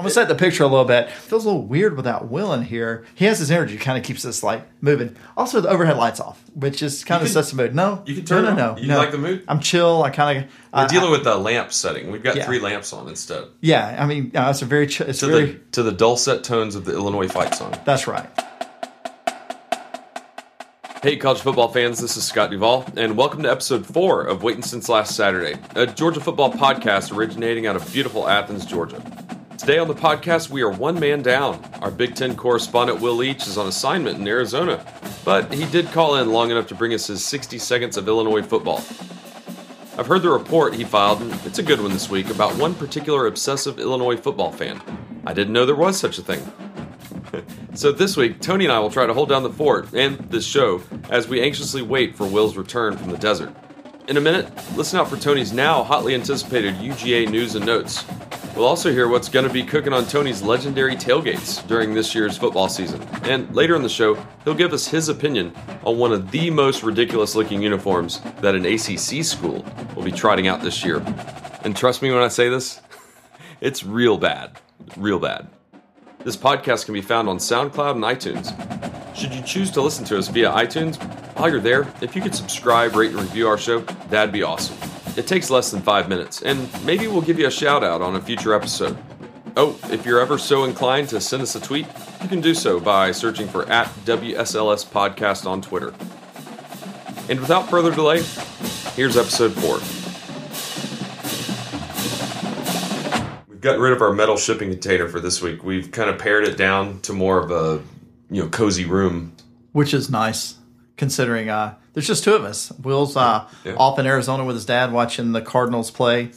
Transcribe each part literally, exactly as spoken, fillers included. I'm going to set the picture a little bit. It feels a little weird without Will in here. He has his energy, kind of keeps this light moving. Also, the overhead light's off, which is kind you of can, sets the mood. No, you can turn no, no, no, it on. You no. like the mood? I'm chill. I kind of. We're uh, dealing with the lamp setting. We've got yeah. three lamps on instead. Yeah, I mean, uh, it's a very chill. To, very, the, to the dulcet tones of the Illinois fight song. That's right. Hey, college football fans, this is Scott Duvall, and welcome to episode four of Waiting Since Last Saturday, a Georgia football podcast originating out of beautiful Athens, Georgia. Today on the podcast, we are one man down. Our Big Ten correspondent, Will Leach, is on assignment in Arizona, but he did call in long enough to bring us his sixty seconds of Illinois football. I've heard the report he filed, and it's a good one this week, about one particular obsessive Illinois football fan. I didn't know there was such a thing. So this week, Tony and I will try to hold down the fort and this show as we anxiously wait for Will's return from the desert. In a minute, listen out for Tony's now hotly anticipated U G A news and notes. We'll also hear what's going to be cooking on Tony's legendary tailgates during this year's football season. And later in the show, he'll give us his opinion on one of the most ridiculous-looking uniforms that an A C C school will be trotting out this year. And trust me when I say this, it's real bad. Real bad. This podcast can be found on SoundCloud and iTunes. Should you choose to listen to us via iTunes, while you're there, if you could subscribe, rate, and review our show, that'd be awesome. It takes less than five minutes, and maybe we'll give you a shout-out on a future episode. Oh, if you're ever so inclined to send us a tweet, you can do so by searching for at W S L S Podcast on Twitter. And without further delay, here's episode four. Got rid of our metal shipping container for this week. We've kind of pared it down to more of a, you know, cozy room, which is nice considering uh, there's just two of us. Will's uh, yeah. off in Arizona with his dad watching the Cardinals play.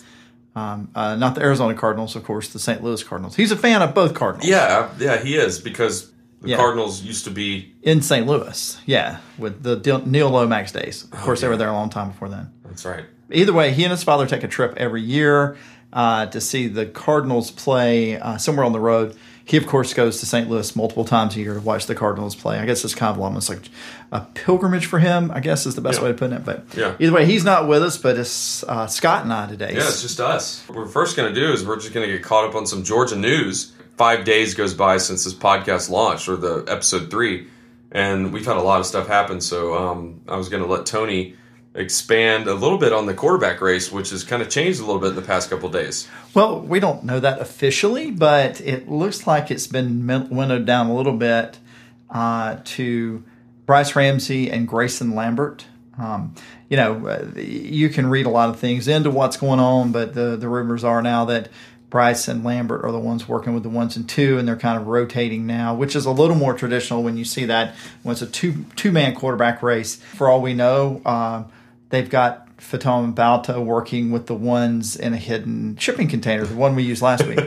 Um, uh, not the Arizona Cardinals, of course, the Saint Louis Cardinals. He's a fan of both Cardinals. Yeah, yeah, he is because the yeah. Cardinals used to be in Saint Louis. Yeah, with the De- Neil Lomax days. Of course, oh, yeah. they were there a long time before then. That's right. Either way, he and his father take a trip every year. Uh, to see the Cardinals play uh, somewhere on the road. He, of course, goes to Saint Louis multiple times a year to watch the Cardinals play. I guess it's kind of almost like a pilgrimage for him, I guess is the best yeah. way to put it. But yeah. either way, he's not with us, but it's uh, Scott and I today. Yeah, it's just us. What we're first going to do is we're just going to get caught up on some Georgia news. Five days goes by since this podcast launched, or the episode three, and we've had a lot of stuff happen. So um, I was going to let Tony expand a little bit on the quarterback race, which has kind of changed a little bit in the past couple of days. Well, we don't know that officially, but it looks like it's been windowed down a little bit uh, to Brice Ramsey and Grayson Lambert. Um, you know, you can read a lot of things into what's going on, but the, the rumors are now that Brice and Lambert are the ones working with the ones and two, and they're kind of rotating now, which is a little more traditional when you see that when it's a two, two-man quarterback race. For all we know, uh, they've got Fatom Balta working with the ones in a hidden shipping container, the one we used last week.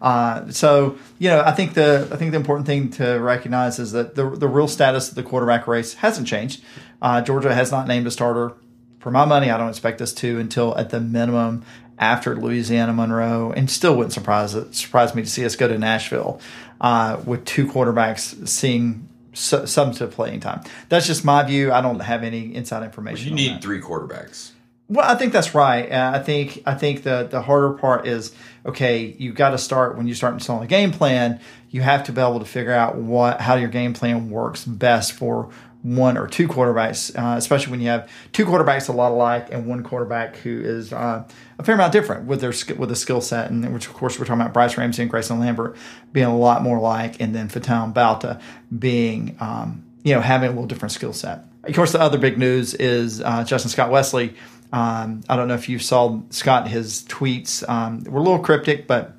Uh, so, you know, I think the I think the important thing to recognize is that the the real status of the quarterback race hasn't changed. Uh, Georgia has not named a starter. For my money, I don't expect us to until at the minimum after Louisiana Monroe, and still wouldn't surprise it surprise me to see us go to Nashville uh, with two quarterbacks seeing Su- substantive playing time. That's just my view. I don't have any inside information. Well, you need that. Three quarterbacks. Well, I think that's right. Uh, I think I think the the harder part is okay. You got to start when you start installing a game plan. You have to be able to figure out what how your game plan works best for one or two quarterbacks, uh, especially when you have two quarterbacks a lot alike and one quarterback who is uh, a fair amount different with their with a skill set, and which of course we're talking about Brice Ramsey and Grayson Lambert being a lot more alike, and then Fatom Balta being um, you know having a little different skill set. Of course, the other big news is uh, Justin Scott Wesley. Um, I don't know if you saw Scott his tweets um, were a little cryptic, but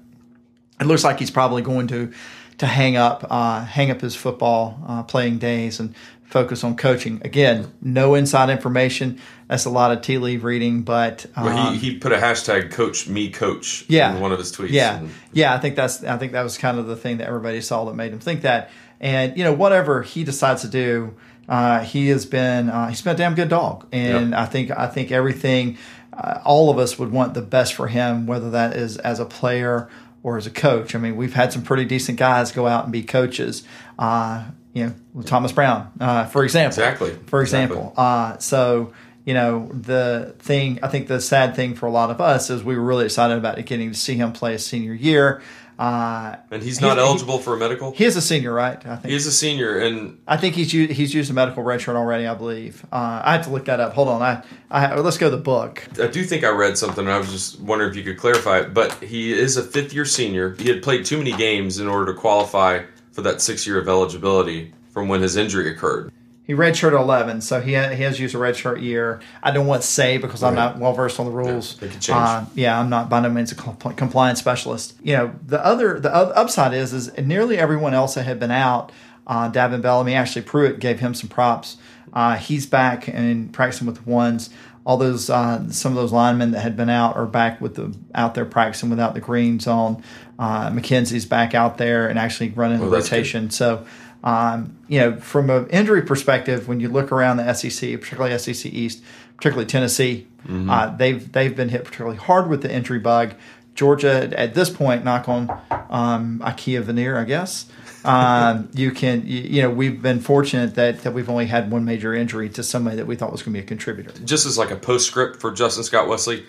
it looks like he's probably going to to hang up uh, hang up his football uh, playing days and focus on coaching. Again, no inside information. That's a lot of tea leaf reading, but um, well, he, he put a hashtag coach me coach yeah, in one of his tweets. Yeah. And, yeah, I think that's I think that was kind of the thing that everybody saw that made him think that. And you know, whatever he decides to do, uh, he has been uh, he's been a damn good dog. And yep. I think I think everything uh, all of us would want the best for him, whether that is as a player or as a coach. I mean, we've had some pretty decent guys go out and be coaches. Uh You know, Thomas Brown, uh, for example. Exactly. For example. Exactly. Uh, so, you know, the thing, I think the sad thing for a lot of us is we were really excited about it, getting to see him play his senior year. Uh, and he's not he's, eligible he, for a medical? He is a senior, right? I think he is a senior. And I think he's used, he's used a medical red shirt already, I believe. Uh, I have to look that up. Hold on. I, I Let's go to the book. I do think I read something, and I was just wondering if you could clarify it. But he is a fifth-year senior. He had played too many games in order to qualify for that six year of eligibility from when his injury occurred. He redshirted eleven, so he ha- he has used a redshirt year. I don't want to say because right. I'm not well versed on the rules. Yeah, they could change. Uh, yeah, I'm not by no means a compl- compliance specialist. You know, the other the up- upside is is nearly everyone else that had been out. Uh, Davin Bellamy, Ashley Pruitt gave him some props. Uh, he's back and practicing with the ones. All those uh, some of those linemen that had been out are back with the out there practicing without the green zone. Uh, McKenzie's back out there and actually running well, the rotation. So. Um, you know, from an injury perspective, when you look around the S E C, particularly S E C East, particularly Tennessee, mm-hmm. uh, they've they've been hit particularly hard with the injury bug. Georgia, at this point, knock on um, IKEA veneer, I guess. Um, you can, you, you know, we've been fortunate that, that we've only had one major injury to somebody that we thought was going to be a contributor. Just as like a postscript for Justin Scott Wesley,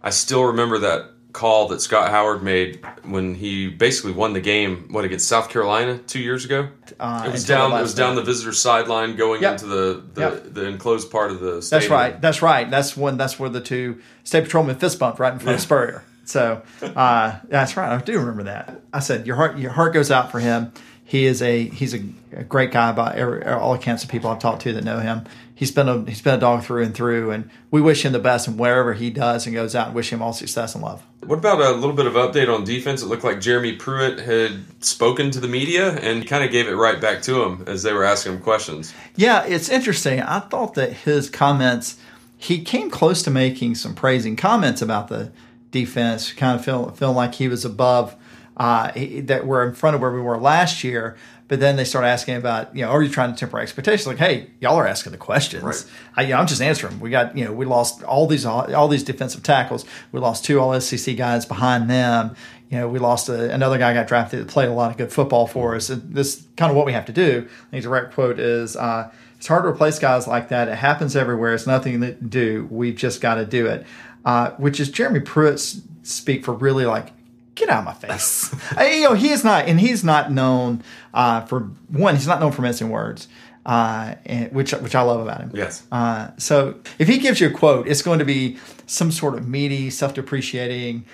I still remember that call that Scott Howard made when he basically won the game, what, against South Carolina two years ago? Uh, it was down It was down the visitor's sideline going yep. into the the, yep. the enclosed part of the stadium. That's right. That's right. That's when that's where the two state patrolmen fist bumped right in front yeah. of Spurrier. So uh, that's right. I do remember that. I said your heart your heart goes out for him. He is a he's a great guy by every, all accounts of people I've talked to that know him. He's been a he's been a dog through and through, and we wish him the best and wherever he does and goes out, and wish him all success and love. What about a little bit of update on defense? It looked like Jeremy Pruitt had spoken to the media and he kind of gave it right back to him as they were asking him questions. Yeah, it's interesting. I thought that his comments, he came close to making some praising comments about the defense, kind of feeling feel like he was above uh, he, that we're in front of where we were last year. But then they start asking about, you know, are you trying to temper expectations? Like, hey, y'all are asking the questions. Right. I, you know, I'm just answering. We got, you know, we lost all these all, all these defensive tackles. We lost two All S E C guys behind them. You know, we lost a, another guy got drafted that played a lot of good football for us. And this is kind of what we have to do. I think the direct quote is, uh, it's hard to replace guys like that. It happens everywhere. It's nothing to do. We've just got to do it. Uh, which is Jeremy Pruitt's speak for really like, get out of my face. I, you know, he is not, and he's not known uh, for, one, he's not known for mincing words, uh, and, which which I love about him. Yes. Uh, so if he gives you a quote, it's going to be some sort of meaty, self-depreciating.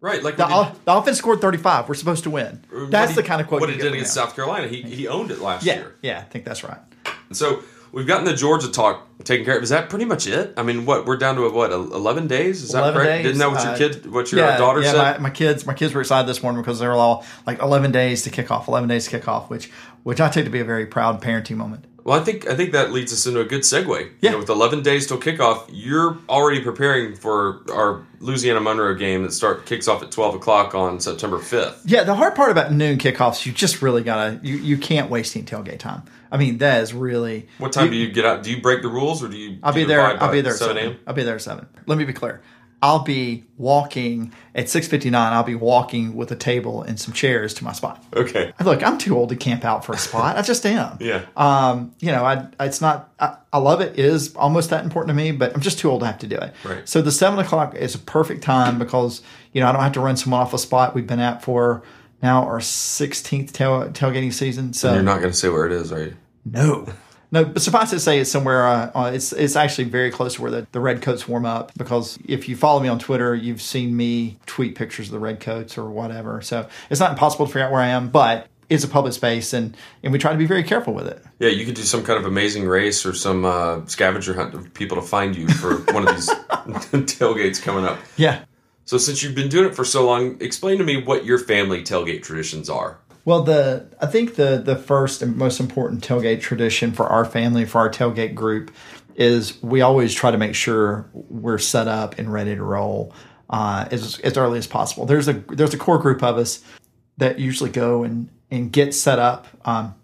Right. Like the, o- the offense scored thirty-five. We're supposed to win. That's he, the kind of quote. What he did against now. South Carolina. He, he owned it last yeah, year. Yeah, I think that's right. And so we've gotten the Georgia talk taken care of. Is that pretty much it? I mean, what we're down to, what, eleven days? Is that correct? Days, Didn't that what your kid, what your yeah, daughter yeah, said? Yeah, my, my kids, my kids were excited this morning because they were all like eleven days to kick off, eleven days to kick off, which which I take to be a very proud parenting moment. Well, I think I think that leads us into a good segue. Yeah. You know, with eleven days till kickoff, you're already preparing for our Louisiana Monroe game that start kicks off at twelve o'clock on September fifth. Yeah, the hard part about noon kickoffs, you just really gotta you, you can't waste any tailgate time. I mean, that is really. What time you, do you get out? Do you break the rules, or do you? I'll be there. I'll be there at seven a m. I'll be there at seven. Let me be clear. I'll be walking at six fifty nine. I'll be walking with a table and some chairs to my spot. Okay. Look, I'm too old to camp out for a spot. I just am. Yeah. Um. You know, I. It's not. I, I love it. It is almost that important to me, but I'm just too old to have to do it. Right. So the seven o'clock is a perfect time because you know I don't have to run someone off a spot we've been at for now our sixteenth tail, tailgating season. So and you're not going to say where it is, are you? No, no. But suffice it to say, it's somewhere. Uh, it's it's actually very close to where the, the redcoats warm up. Because if you follow me on Twitter, you've seen me tweet pictures of the redcoats or whatever. So it's not impossible to figure out where I am, but it's a public space, and, and we try to be very careful with it. Yeah, you could do some kind of amazing race or some uh, scavenger hunt of people to find you for one of these tailgates coming up. Yeah. So since you've been doing it for so long, explain to me what your family tailgate traditions are. Well, the I think the, the first and most important tailgate tradition for our family, for our tailgate group, is we always try to make sure we're set up and ready to roll uh, as as early as possible. There's a there's a core group of us that usually go and, and get set up. Um,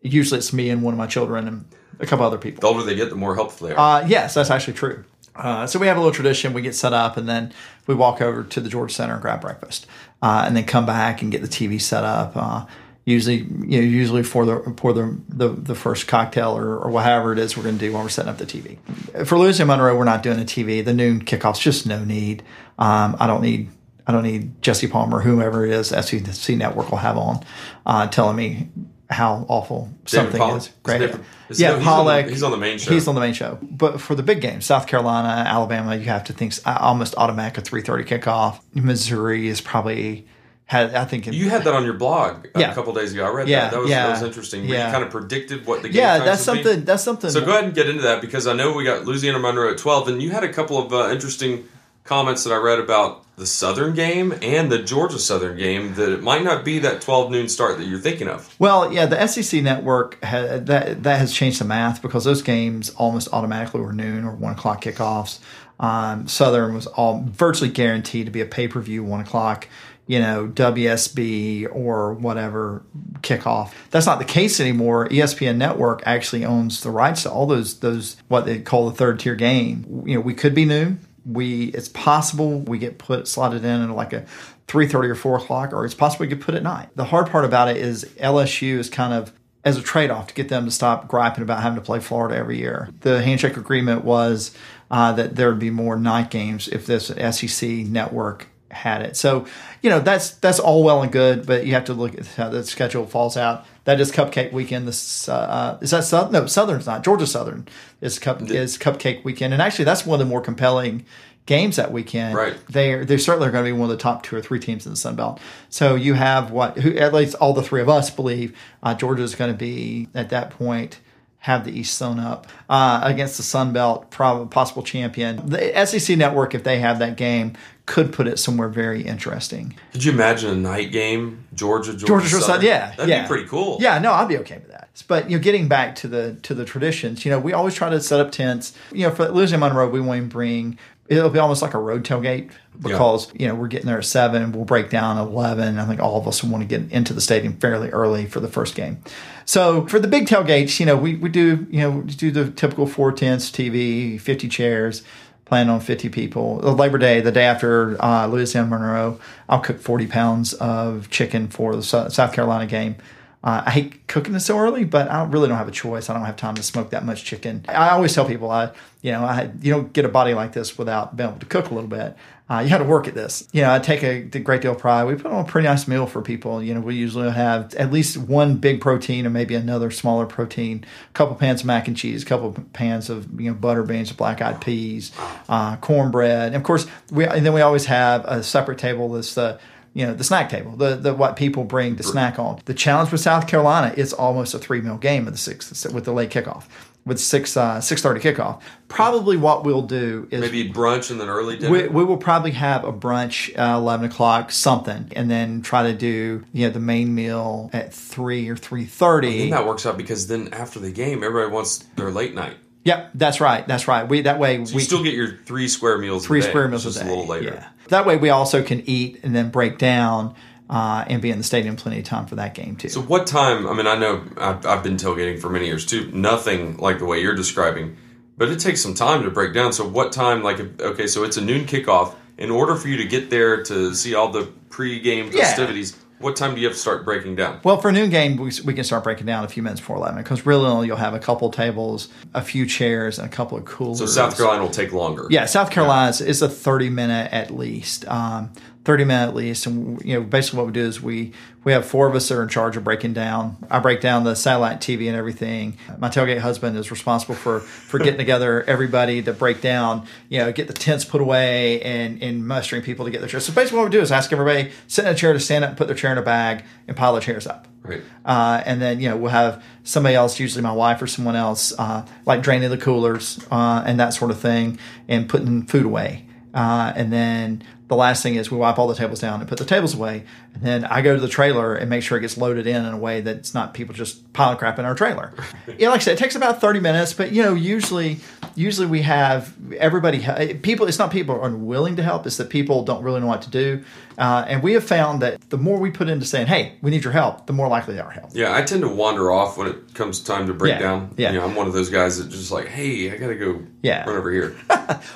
usually it's me and one of my children and a couple other people. The older they get, the more helpful they are. Uh, yes, that's actually true. Uh, so we have a little tradition. We get set up, and then we walk over to the Georgia Center and grab breakfast, uh, and then come back and get the T V set up. Uh, usually, you know, usually for the for the the, the first cocktail or, or whatever it is we're going to do while we're setting up the T V. For Louisiana Monroe, we're not doing a T V. The noon kickoff's just no need. Um, I don't need. I don't need Jesse Palmer, whomever it is, S E C Network will have on, uh, telling me how awful David something Pollock. is. Great. Right? Yeah, no, Pollock. He's, he's on the main show. He's on the main show. But for the big games, South Carolina, Alabama, you have to think almost automatic a three thirty kickoff. Missouri is probably had I think in, you had that on your blog yeah. a couple days ago. I read yeah, that. That was, yeah, that was interesting. Yeah. You kind of predicted what the game yeah, times that's would something. Be. That's something. So go ahead and get into that, because I know we got Louisiana Monroe at twelve, and you had a couple of uh, interesting comments that I read about the Southern game and the Georgia Southern game, that it might not be that twelve noon start that you're thinking of. Well, yeah, the S E C Network, ha- that that has changed the math, because those games almost automatically were noon or one o'clock kickoffs. Um, Southern was all virtually guaranteed to be a pay-per-view one o'clock, you know, W S B or whatever kickoff. That's not the case anymore. E S P N Network actually owns the rights to all those, those what they call the third-tier game. You know, we could be noon. We it's possible we get put slotted in at like a three thirty or four o'clock, or it's possible we get put at night. The hard part about it is L S U is kind of as a trade-off to get them to stop griping about having to play Florida every year. The handshake agreement was uh, that there would be more night games if this S E C Network had it. So, you know, that's that's all well and good, but you have to look at how the schedule falls out. That is Cupcake Weekend. This uh, is that Southern? No, Southern's not. Georgia Southern is cup is Cupcake Weekend, and actually that's one of the more compelling games that weekend. Right? They they certainly are going to be one of the top two or three teams in the Sun Belt. So you have what? Who, at least all the three of us believe uh, Georgia is going to be at that point. Have the East sewn up uh, against the Sun Belt, prob- possible champion. The S E C Network, if they have that game, could put it somewhere very interesting. Could you imagine a night game, Georgia, Georgia, Georgia Southern? Southern? Yeah, that'd yeah. be pretty cool. Yeah, no, I'd be okay with that. But you know, getting back to the to the traditions, you know, we always try to set up tents. You know, for Louisiana Monroe, we want to bring. It'll be almost like a road tailgate because, yeah. you know, we're getting there at seven. We'll break down at eleven. I think all of us want to get into the stadium fairly early for the first game. So for the big tailgates, you know, we, we do, you know, we do the typical four tents, T V, fifty chairs, plan on fifty people. Labor Day, the day after uh, Louisiana Monroe, I'll cook forty pounds of chicken for the South Carolina game. Uh, I hate cooking this so early, but I really don't have a choice. I don't have time to smoke that much chicken. I always tell people, I, you know, I, you don't get a body like this without being able to cook a little bit. Uh, you got to work at this. You know, I take a, a great deal of pride. We put on a pretty nice meal for people. You know, we usually have at least one big protein and maybe another smaller protein, a couple pans of mac and cheese, a couple pans of, you know, butter beans, black-eyed peas, uh, cornbread. And, of course, we and then we always have a separate table that's the uh, – you know, the snack table, the, the what people bring to snack on. The challenge with South Carolina, it's almost a three-meal game with the six with the late kickoff, with six uh, six thirty kickoff. Probably what we'll do is maybe brunch and then early dinner. We, we will probably have a brunch uh, eleven o'clock something, and then try to do you know the main meal at three or three thirty. Then that works out because then after the game, everybody wants their late night. Yep, that's right. That's right. We that way so you we still get your three square meals. Three a day, square meals just a, day. a little later. Yeah. That way we also can eat and then break down uh, and be in the stadium plenty of time for that game too. So what time? I mean, I know I've, I've been tailgating for many years too. Nothing like the way you're describing, but it takes some time to break down. So what time? Like okay, so it's a noon kickoff. In order for you to get there to see all the pregame festivities. Yeah. What time do you have to start breaking down? Well, for a noon game, we, we can start breaking down a few minutes before eleven because really only you'll have a couple tables, a few chairs, and a couple of coolers. So South Carolina will take longer. Yeah, South Carolina yeah. is a thirty-minute at least, um, thirty-minute at least. And you know, basically what we do is we, we have four of us that are in charge of breaking down. I break down the satellite T V and everything. My tailgate husband is responsible for, for getting together everybody to break down, you know, get the tents put away and, and mustering people to get their chairs. So basically what we do is ask everybody, sit in a chair to stand up and put their chair in a bag and pile the chairs up. Right. Uh, and then, you know, we'll have somebody else, usually my wife or someone else, uh, like draining the coolers uh, and that sort of thing and putting food away. Uh, and then the last thing is we wipe all the tables down and put the tables away. And then I go to the trailer and make sure it gets loaded in in a way that it's not people just piling crap in our trailer. You know, like I said, it takes about thirty minutes, but, you know, usually usually we have everybody – people. It's not people are unwilling to help. It's that people don't really know what to do. Uh, and we have found that the more we put into saying, hey, we need your help, the more likely they are to help. Yeah, I tend to wander off when it comes time to break yeah, down. Yeah. You know, I'm one of those guys that just like, hey, I got to go yeah. run over here.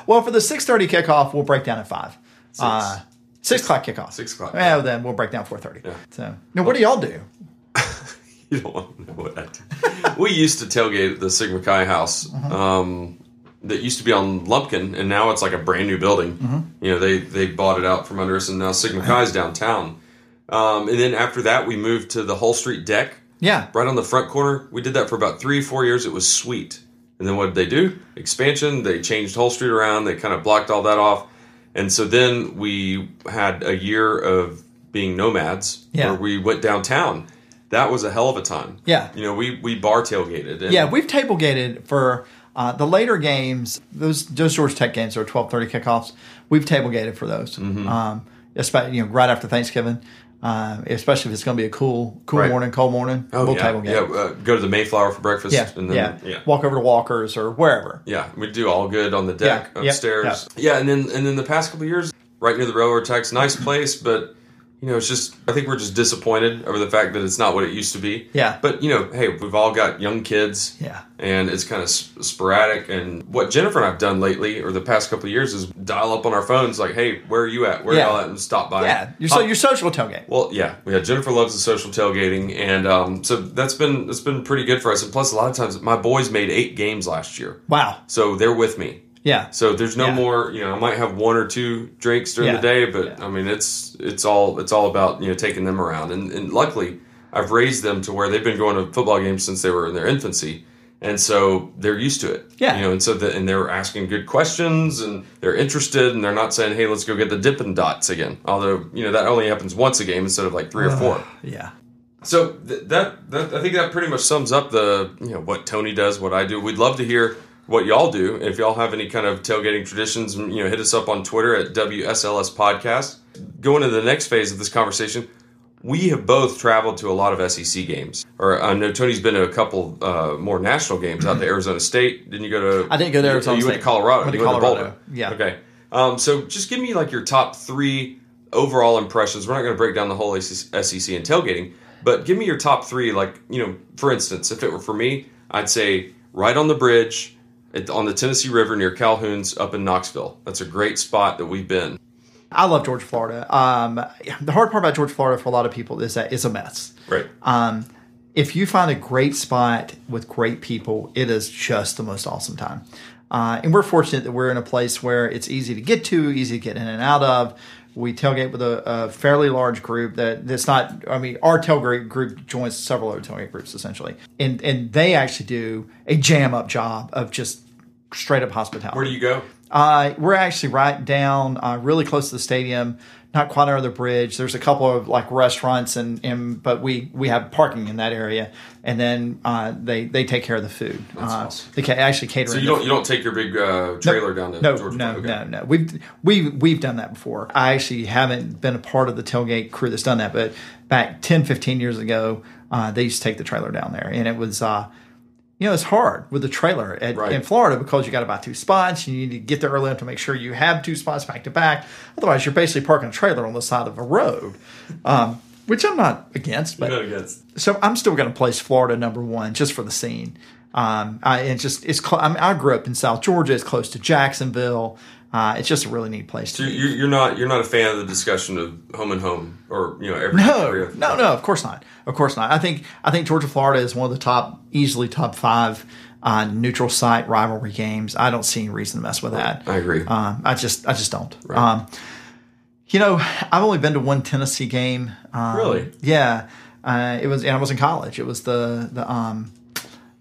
Well, for the six thirty kickoff, we'll break down at five. Six. Uh, six, six o'clock kickoff. Six o'clock. Well, yeah. Then we'll break down four thirty. Yeah. So, now, what do y'all do? You don't want to know what I do. We used to tailgate at the Sigma Chi house. Uh-huh. Um, that used to be on Lumpkin, and now it's like a brand new building. Mm-hmm. You know, they they bought it out from under us, and now Sigma Chi's downtown. Um, and then after that, we moved to the Hull Street deck. Yeah. Right on the front corner. We did that for about three, four years. It was sweet. And then what did they do? Expansion. They changed Hull Street around. They kind of blocked all that off. And so then we had a year of being nomads, yeah, where we went downtown. That was a hell of a time. Yeah. You know, we, we bar tailgated. And yeah, we've tablegated for uh, the later games. Those those Georgia Tech games are twelve thirty kickoffs. We've tablegated for those, mm-hmm. um, especially, you know, right after Thanksgiving. Uh, especially if it's going to be a cool, cool right. morning, cold morning. Oh, we'll yeah. table game. Yeah, uh, go to the Mayflower for breakfast. Yeah. And then, yeah. yeah, walk over to Walker's or wherever. Yeah, we do all good on the deck yeah. upstairs. Yep. Yep. Yeah, and then and then the past couple of years, right near the railroad tracks, nice place, but you know, it's just I think we're just disappointed over the fact that it's not what it used to be. Yeah. But you know, hey, we've all got young kids. Yeah. And it's kind of sp- sporadic. And what Jennifer and I've done lately, or the past couple of years, is dial up on our phones like, "Hey, where are you at? Where yeah. are y'all at?" And stop by. Yeah. Your so your social tailgate. Well, yeah, yeah. Jennifer loves the social tailgating, and um, so that's been that's been pretty good for us. And plus, a lot of times, my boys made eight games last year. Wow. So they're with me. Yeah. So there's no yeah. more, you know, I might have one or two drinks during yeah. the day, but yeah. I mean, it's it's all it's all about, you know, taking them around. And, and luckily, I've raised them to where they've been going to football games since they were in their infancy. And so they're used to it. Yeah. You know, and so the, and they're asking good questions and they're interested and they're not saying, "Hey, let's go get the Dippin' Dots again." Although, you know, that only happens once a game instead of like three uh, or four. Yeah. So th- that, that I think that pretty much sums up the, you know, what Tony does, what I do. We'd love to hear what y'all do. If y'all have any kind of tailgating traditions, you know, hit us up on Twitter at W S L S Podcast. Going to the next phase of this conversation, we have both traveled to a lot of S E C games. Or I know Tony's been to a couple uh, more national games out to Arizona State. Didn't you go to? I didn't go to Arizona. You, you went to Colorado. Went to Colorado. You went to Boulder. Yeah. Okay. Um, so just give me like your top three overall impressions. We're not going to break down the whole S E C and tailgating, but give me your top three. Like, you know, for instance, if it were for me, I'd say right on the bridge. It, on the Tennessee River near Calhoun's up in Knoxville. That's a great spot that we've been. I love Georgia, Florida. Um, the hard part about Georgia, Florida for a lot of people is that it's a mess. Right. Um, if you find a great spot with great people, it is just the most awesome time. Uh, and we're fortunate that we're in a place where it's easy to get to, easy to get in and out of. We tailgate with a, a fairly large group that, that's not – I mean, our tailgate group joins several other tailgate groups essentially. And and they actually do a jam-up job of just straight-up hospitality. Where do you go? Uh, we're actually right down uh, really close to the stadium, not quite under the bridge. There's a couple of like restaurants, and, and but we, we have parking in that area. And then uh, they, they take care of the food. That's uh, awesome. They ca- actually cater. So you don't you don't take your big uh, trailer no, down to no, Georgia? No, okay. no, no. We've we we've done that before. I actually haven't been a part of the tailgate crew that's done that, but back ten, fifteen years ago, uh, they used to take the trailer down there, and it was uh, you know, it's hard with the trailer at, right. in Florida because you got to buy two spots. You need to get there early enough to make sure you have two spots back to back. Otherwise, you're basically parking a trailer on the side of a road, um, which I'm not against. But not against. So I'm still going to place Florida number one just for the scene. Um, I, it just, it's cl- I, mean, I grew up in South Georgia. It's close to Jacksonville. Uh, it's just a really neat place. So to you're, you're not you're not a fan of the discussion of home and home, or you know every no every other no no of course not of course not. I think I think Georgia Florida is one of the top easily top five uh, neutral site rivalry games. I don't see any reason to mess with that. I agree. Um, I just I just don't. Right. Um, you know, I've only been to one Tennessee game. Um, really? Yeah. Uh, it was and I was in college. It was the the um.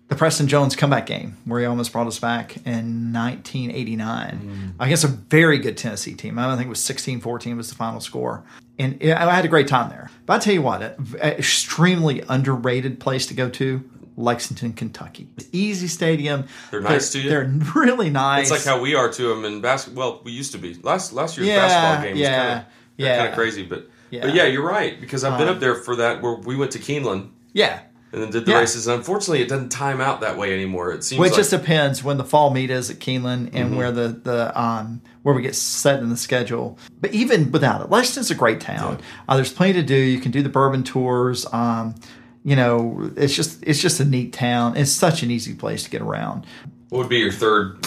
The Preston Jones comeback game where he almost brought us back in nineteen eighty-nine mm. against a very good Tennessee team. I think it was sixteen fourteen was the final score. And I had a great time there. But I tell you what, an extremely underrated place to go to, Lexington, Kentucky. Easy stadium. They're nice they're, to you. They're really nice. It's like how we are to them in basketball. Well, we used to be. Last last year's yeah, basketball game yeah, was kind of yeah. kind of crazy. But yeah. but yeah, you're right. Because I've been um, up there for that where we went to Keeneland. Yeah. And then did the yeah. races. And unfortunately, it doesn't time out that way anymore. It seems well, it like. just depends when the fall meet is at Keeneland and mm-hmm. where the, the um where we get set in the schedule. But even without it, Lexington's a great town. Yeah. Uh, there's plenty to do. You can do the bourbon tours. Um, you know, it's just it's just a neat town. It's such an easy place to get around. What would be your third?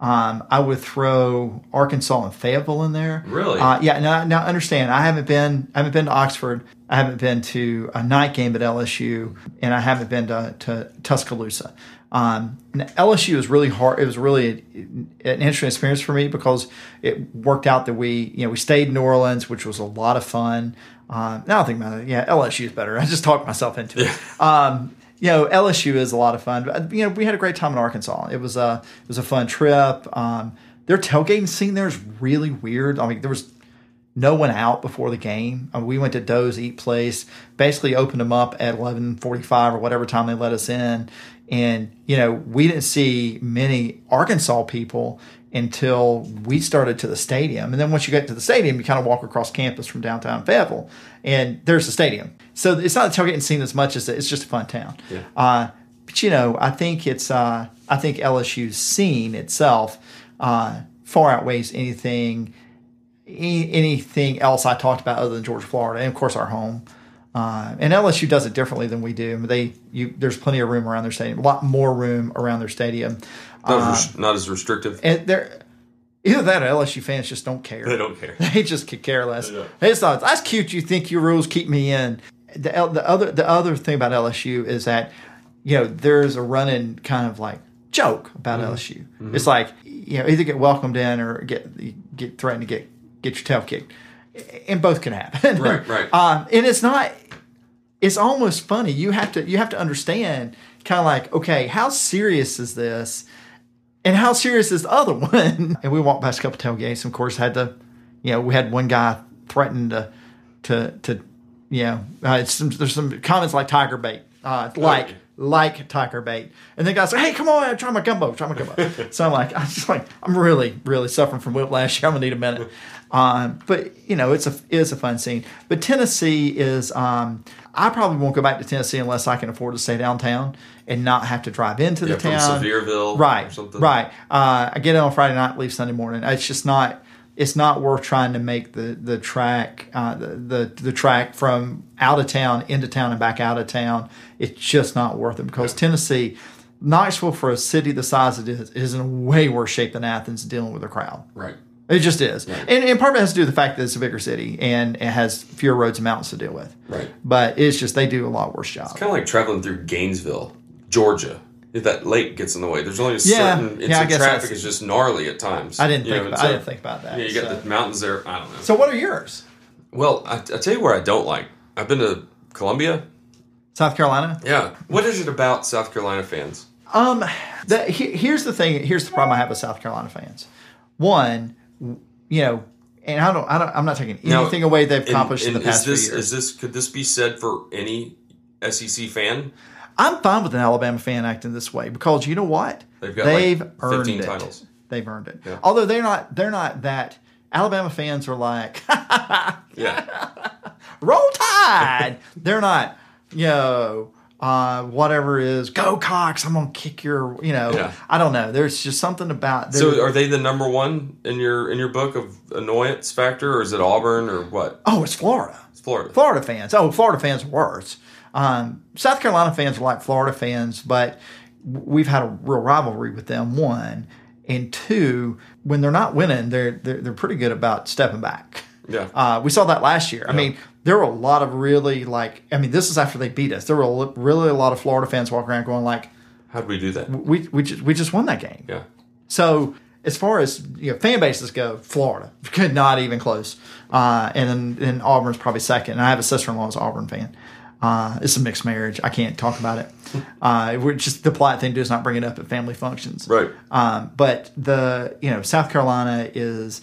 Um, I would throw Arkansas and Fayetteville in there. Really? Uh, yeah. Now, now, understand. I haven't been. I haven't been to Oxford. I haven't been to a night game at L S U, and I haven't been to, to Tuscaloosa. Um, and L S U was really hard. It was really a, an interesting experience for me because it worked out that we, you know, we stayed in New Orleans, which was a lot of fun. Um, now I think about it, yeah, L S U is better. I just talked myself into it. Um, you know, L S U is a lot of fun. But, you know, we had a great time in Arkansas. It was a it was a fun trip. Um, their tailgating scene there is really weird. I mean, there was no one out before the game. I mean, we went to Doe's Eat Place, basically opened them up at eleven forty-five or whatever time they let us in. And, you know, we didn't see many Arkansas people until we started to the stadium. And then once you get to the stadium, you kind of walk across campus from downtown Fayetteville, and there's the stadium. So it's not a tailgating scene as much as it's just a fun town. Yeah. Uh, but, you know, I think it's uh, I think L S U's scene itself uh, far outweighs anything any, anything else I talked about other than Georgia, Florida, and, of course, our home. Uh, and L S U does it differently than we do. They, you, there's plenty of room around their stadium, a lot more room around their stadium. Not, um, res- not as restrictive. And they're, either that or L S U fans just don't care. They don't care. They just could care less. Yeah. It's not, that's cute. You think your rules keep me in. The, the other the other thing about L S U is that, you know, there's a running kind of like joke about mm-hmm. L S U. Mm-hmm. It's like, you know, either get welcomed in or get get threatened to get get your tail kicked. And both can happen. Right, right. Um, and it's not – it's almost funny. You have to you have to understand kind of like, okay, how serious is this and how serious is the other one? And we walked past a couple tailgates and, of course, had to – you know, we had one guy threaten to to, – to, you know, uh, it's some, there's some comments like tiger bait, uh, like – like tiger bait. And the guy's like, hey, come on, try my gumbo, try my gumbo. So I'm like, I'm just like, I'm really, really suffering from whiplash. I'm going to need a minute. Um, but, you know, it's a, it's a fun scene. But Tennessee is, um, I probably won't go back to Tennessee unless I can afford to stay downtown and not have to drive into yeah, the town. From Sevierville right, or something. Right. Uh, I get in on Friday night, leave Sunday morning. It's just not, it's not worth trying to make the, the track, uh, the, the, the track from out of town into town and back out of town. It's just not worth it because yeah. Tennessee, Knoxville for a city the size it is, is in way worse shape than Athens dealing with a crowd. Right. It just is. Right. And, and part of it has to do with the fact that it's a bigger city and it has fewer roads and mountains to deal with. Right. But it's just, they do a lot worse job. It's kind of like traveling through Gainesville, Georgia. If that lake gets in the way, there's only a yeah, certain it's yeah, traffic is just gnarly at times. I didn't you think know, about, so, I didn't think about that. Yeah, you got so. the mountains there. I don't know. So what are yours? Well, I, I tell you where I don't like. I've been to Columbia, South Carolina. Yeah. What is it about South Carolina fans? Um, the, he, here's the thing. Here's the problem I have with South Carolina fans. One, you know, and I don't. I don't. I'm not taking anything now, away they've accomplished and, and in the past is this, few years. Is this? Could this be said for any S E C fan? I'm fine with an Alabama fan acting this way because you know what? They've got They've like earned fifteen it. titles. They've earned it. Yeah. Although they're not they're not that Alabama fans are like yeah. Roll Tide. They're not, you know, uh, whatever it is, go Cox, I'm gonna kick your you know yeah. I don't know. There's just something about So are they the number one in your in your book of annoyance factor or is it Auburn or what? Oh, it's Florida. It's Florida. Florida fans. Oh, Florida fans are worse. Um, South Carolina fans are like Florida fans, but we've had a real rivalry with them. One and two, when they're not winning, they're they're, they're pretty good about stepping back. Yeah, uh, we saw that last year. Yeah. I mean, there were a lot of really like. I mean, this is after they beat us. There were a, really a lot of Florida fans walking around going like, "How'd we do that? We we just we just won that game." Yeah. So as far as you know, fan bases go, Florida not even close. Uh, and then and Auburn's probably second. And I have a sister-in-law who's an Auburn fan. Uh, it's a mixed marriage. I can't talk about it. Uh, we're just the polite thing to do is not bring it up at family functions. Right. Um, but the you know South Carolina is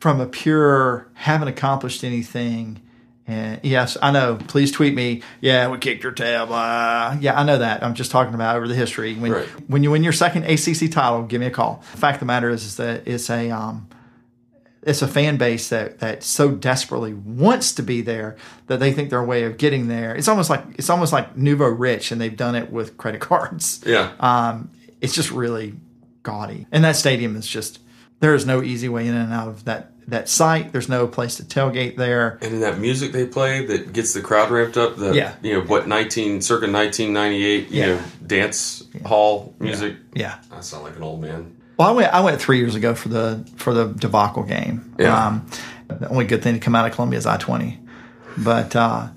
from a pure haven't accomplished anything. And yes, I know. Please tweet me. Yeah, we kicked your tail. Blah. Yeah, I know that. I'm just talking about over the history. When right. when you win your second A C C title, give me a call. The fact of the matter is, is that it's a um, It's a fan base that, that so desperately wants to be there that they think their way of getting there. It's almost like it's almost like nouveau rich, and they've done it with credit cards. Yeah, um, it's just really gaudy, and that stadium is just there is no easy way in and out of that that site. There's no place to tailgate there, and in that music they play that gets the crowd ramped up. The yeah. you know what nineteen circa nineteen ninety-eight you yeah. know dance yeah. hall music. Yeah. yeah, I sound like an old man. Well, I went. I went three years ago for the for the debacle game. Yeah. Um, the only good thing to come out of Columbia is I twenty, but uh,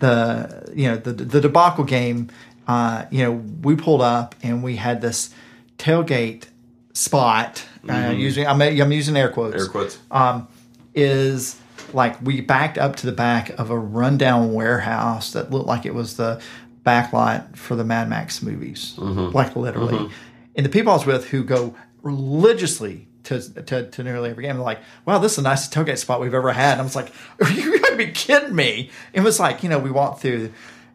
the you know the the debacle game uh, you know, we pulled up and we had this tailgate spot. Mm-hmm. Uh, using I'm, I'm using air quotes. Air quotes. Um, is like we backed up to the back of a rundown warehouse that looked like it was the back lot for the Mad Max movies. Mm-hmm. Like literally. Mm-hmm. And the people I was with who go religiously to, to, to nearly every game, they're like, wow, this is the nicest tailgate spot we've ever had. And I was like, are you going to be kidding me? It was like, you know, we walked through,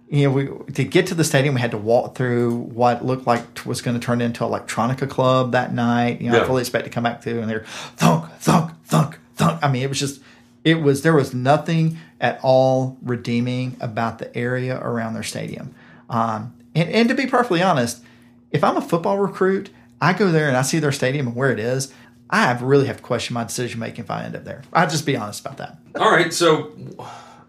you know, we to get to the stadium, we had to walk through what looked like was going to turn into Electronica Club that night. You know, yeah. I fully expect to come back through and they're thunk, thunk, thunk, thunk. I mean, it was just, it was, there was nothing at all redeeming about the area around their stadium. Um, and, and to be perfectly honest, if I'm a football recruit, I go there and I see their stadium and where it is, I have really have to question my decision making if I end up there. I'll just be honest about that. All right, so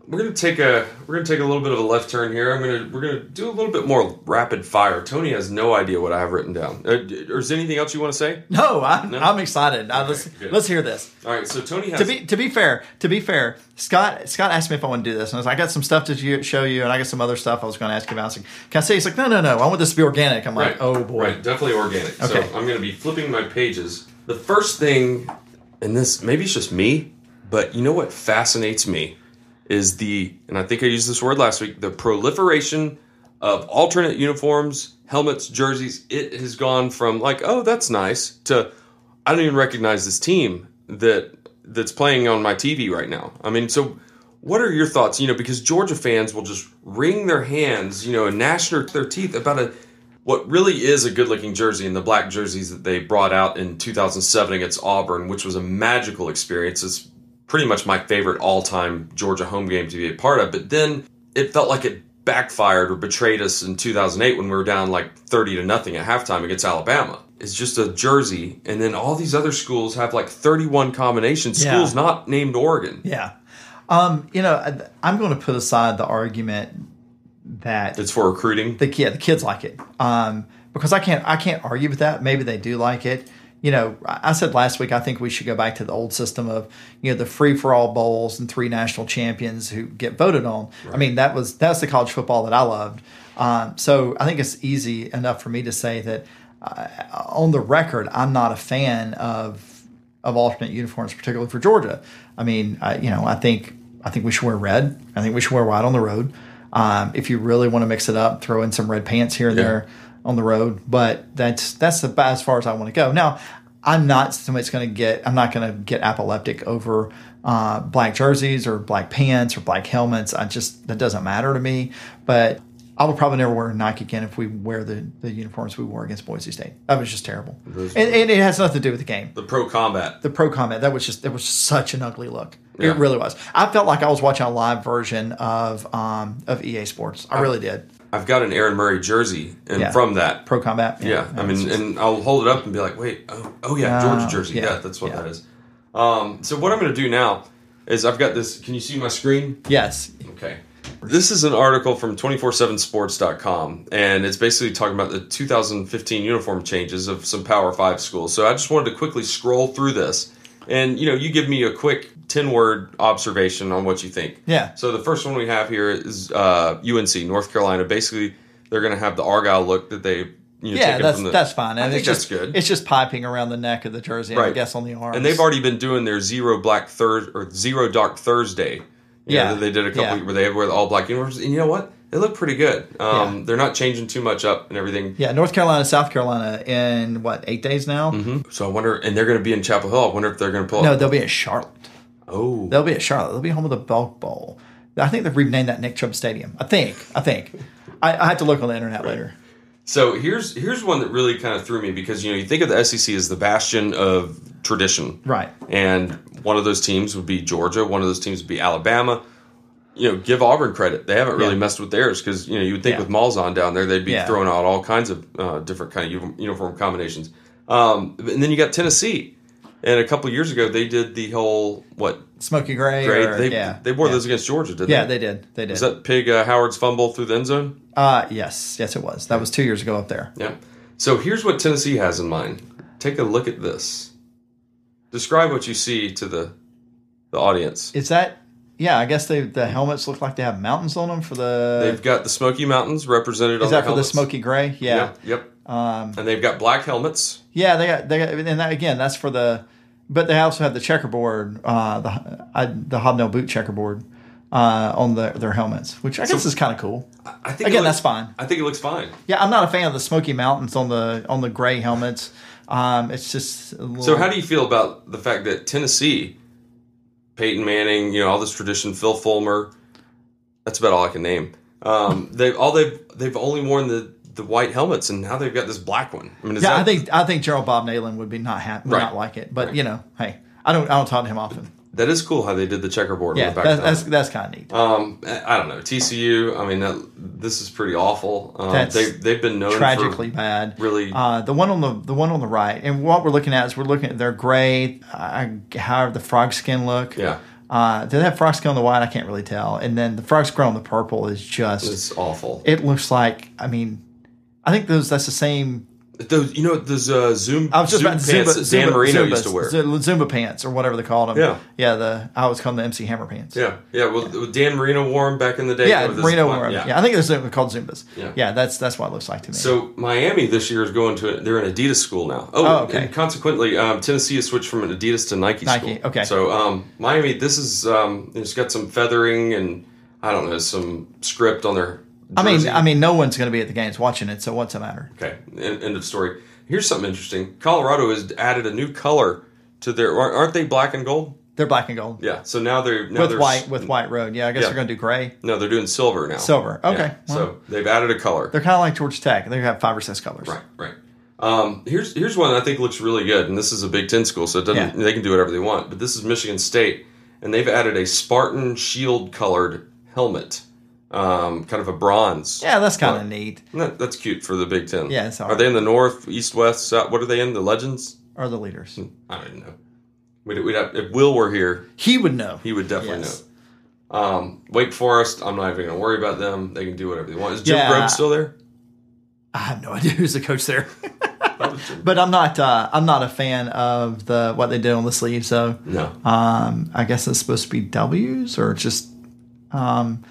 we're gonna take a we're gonna take a little bit of a left turn here. I'm gonna we're gonna do a little bit more rapid fire. Tony has no idea what I have written down. Uh, or is there anything else you want to say? No, I, no? I'm excited. Okay, let's good. let's hear this. All right, so Tony has to be to be fair to be fair. Scott Scott asked me if I want to do this, and I was like, I got some stuff to show you, and I got some other stuff I was going to ask you about. I was like, can I say? He's like, no, no, no. I want this to be organic. I'm like, right. oh boy, right, definitely organic. Okay. So I'm gonna be flipping my pages. The first thing, and this maybe it's just me, but you know what fascinates me is the, and I think I used this word last week, the proliferation of alternate uniforms, helmets, jerseys. It has gone from like, oh, that's nice, to I don't even recognize this team that that's playing on my T V right now. I mean, so what are your thoughts? You know, because Georgia fans will just wring their hands, you know, and gnash their teeth about a. What really is a good-looking jersey, and the black jerseys that they brought out in two thousand seven against Auburn, which was a magical experience. It's pretty much my favorite all-time Georgia home game to be a part of. But then it felt like it backfired or betrayed us in two thousand eight when we were down like thirty to nothing at halftime against Alabama. It's just a jersey. And then all these other schools have like thirty-one combinations. Yeah. Schools not named Oregon. Yeah. Um, you know, I'm going to put aside the argument that it's for recruiting. The kid, the kids like it, um, because I can't, I can't argue with that. Maybe they do like it. You know, I said last week I think we should go back to the old system of, you know, the free for all bowls and three national champions who get voted on. Right. I mean, that was that's the college football that I loved. Um, so I think it's easy enough for me to say that uh, on the record, I'm not a fan of of alternate uniforms, particularly for Georgia. I mean, I, you know, I think I think we should wear red. I think we should wear white on the road. Um, if you really want to mix it up, throw in some red pants here and yeah. there on the road. But that's that's about as far as I want to go. Now, I'm not somebody's going to get I'm not going to get apoplectic over uh, black jerseys or black pants or black helmets. I just that doesn't matter to me. But I will probably never wear a Nike again if we wear the, the uniforms we wore against Boise State. That was just terrible. It was and, and it has nothing to do with the game. The pro combat. The pro combat. That was just that was such an ugly look. Yeah. It really was. I felt like I was watching a live version of um, of E A Sports. I, I really did. I've got an Aaron Murray jersey, and yeah. from that pro combat. Yeah, yeah. I mean, just, and I'll hold it up and be like, wait, oh, oh yeah, Georgia uh, jersey. Yeah. yeah, that's what yeah. that is. Um, so what I'm going to do now is I've got this. Can you see my screen? Yes. Okay. This is an article from two four seven sports dot com, and it's basically talking about the two thousand fifteen uniform changes of some Power Five schools. So I just wanted to quickly scroll through this, and you know, you give me a quick ten-word observation on what you think. Yeah. So the first one we have here is uh, U N C, North Carolina. Basically, they're going to have the Argyle look that they. You know, yeah, that's, from the, that's fine. I, I think it's just, that's good. It's just piping around the neck of the jersey, right. I guess, on the arms. And they've already been doing their zero black third or zero dark Thursday. You yeah, know, they did a couple yeah. where they wear the all black uniforms, and you know what? They look pretty good. Um, yeah. They're not changing too much up and everything. Yeah, North Carolina, South Carolina, in what eight days now? Mm-hmm. So I wonder, and they're going to be in Chapel Hill. I wonder if they're going to pull. No, up. They'll be at Charlotte. Oh, they'll be at Charlotte. They'll be home of the Belk Bowl. I think they've renamed that Nick Chubb Stadium. I think. I think. I, I have to look on the internet right. later. So here's here's one that really kind of threw me because you know you think of the S E C as the bastion of tradition, right? And one of those teams would be Georgia. One of those teams would be Alabama. You know, give Auburn credit; they haven't really yeah. messed with theirs because you know you would think yeah. with Malzahn down there, they'd be yeah. throwing out all kinds of uh, different kind of uniform combinations. Um, and then you got Tennessee, and a couple of years ago they did the whole what smoky gray. gray. Or, they, yeah, they wore yeah. those against Georgia, didn't yeah, they? Yeah, they did. They did. Was that Pig uh, Howard's fumble through the end zone? Uh yes, yes, it was. That was two years ago up there. Yeah. So here's what Tennessee has in mind. Take a look at this. Describe what you see to the the audience. Is that Yeah, I guess they the helmets look like they have mountains on them for the... They've got the Smoky Mountains represented on the helmets. Is that for helmets. The Smoky Gray? Yeah. Yep. yep. Um, and they've got black helmets. Yeah, they got... They got and that, again, that's for the... But they also have the checkerboard, uh, the I, the hobnail boot checkerboard uh, on the, their helmets, which I guess so, is kind of cool. I think Again, looks, that's fine. I think it looks fine. Yeah, I'm not a fan of the Smoky Mountains on the on the gray helmets. Um, it's just a little... So how do you feel about the fact that Tennessee... Peyton Manning, you know, all this tradition, Phil Fulmer. That's about all I can name. Um, they've all they've they've only worn the, the white helmets, and now they've got this black one. I mean, is yeah, that, I think I think Gerald Bob Nalen would be not happy, right. not like it. But right. you know, hey, I don't I don't talk to him often. That is cool how they did the checkerboard. Yeah, on the back that's, that's that's kind of neat. Um, I don't know T C U. I mean, that, this is pretty awful. Um, that's they they've been known tragically for bad. Really, uh, the one on the the one on the right, and what we're looking at is we're looking at their gray. Uh, how the frog skin look? Yeah. Uh, do they have frog skin on the white? I can't really tell. And then the frog skin on the purple is just it's awful. It looks like I mean, I think those that's the same. Those, you know, those uh, Zoom, I was just Zoom about pants Zumba, that Dan Zumba, Marino Zumba, used to wear. Zumba pants or whatever they called them. Yeah. Yeah, the, I always call them the M C Hammer pants. Yeah. Yeah, well, yeah. Dan Marino wore them back in the day. Yeah, Marino wore them. Yeah. yeah, I think they're called Zumbas. Yeah. yeah, that's that's what it looks like to me. So Miami this year is going to, they're an Adidas school now. Oh, oh okay. And consequently, um, Tennessee has switched from an Adidas to Nike, Nike. school. Nike, okay. So um, Miami, this is, um, it's got some feathering and, I don't know, some script on their... Jersey. I mean, I mean, no one's going to be at the games watching it, so what's the matter? Okay, end of story. Here's something interesting. Colorado has added a new color to their. Aren't they black and gold? They're black and gold. Yeah. So now they're now with they're, white with white road. Yeah, I guess yeah. they're going to do gray. No, they're doing silver now. Silver. Okay. Yeah. Well, so they've added a color. They're kind of like Georgia Tech. They have five or six colors. Right. Right. Um, here's here's one I think looks really good, and this is a Big Ten school, so it doesn't yeah. they can do whatever they want. But this is Michigan State, and they've added a Spartan shield colored helmet. Um, kind of a bronze. Yeah, that's kind of neat. That, that's cute for the Big Ten. Yeah, it's all right. Are they in the North, East, West, South? What are they in? The Legends? Or the Leaders? I don't know. We'd, we'd have, if Will were here... He would know. He would definitely yes. know. Um, Wake Forest, I'm not even going to worry about them. They can do whatever they want. Is Jim yeah, Grobe still there? I have no idea who's the coach there. But I'm not uh, I'm not a fan of the what they did on the sleeve, so... No. Um, I guess it's supposed to be W's or just... Um,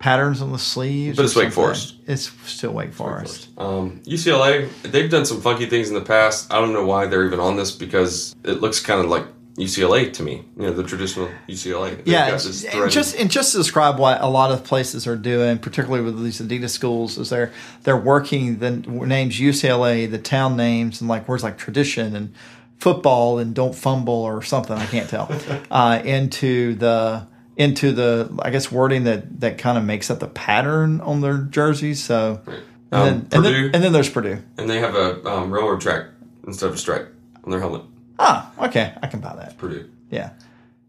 patterns on the sleeves, but it's Wake Forest. It's still Wake Forest. Wake Forest. Um, U C L A, they've done some funky things in the past. I don't know why they're even on this because it looks kind of like U C L A to me. You know, the traditional U C L A. They've yeah, and just and just to describe what a lot of places are doing, particularly with these Adidas schools, is they're they're working the names U C L A, the town names, and like words like tradition and football and don't fumble or something. I can't tell uh, into the. into the, I guess, wording that, that kind of makes up the pattern on their jerseys. So, right. um, and, then, Purdue, and, then, and then there's Purdue. And they have a um, railroad track instead of a stripe on their helmet. Ah, okay. I can buy that. It's Purdue. Yeah.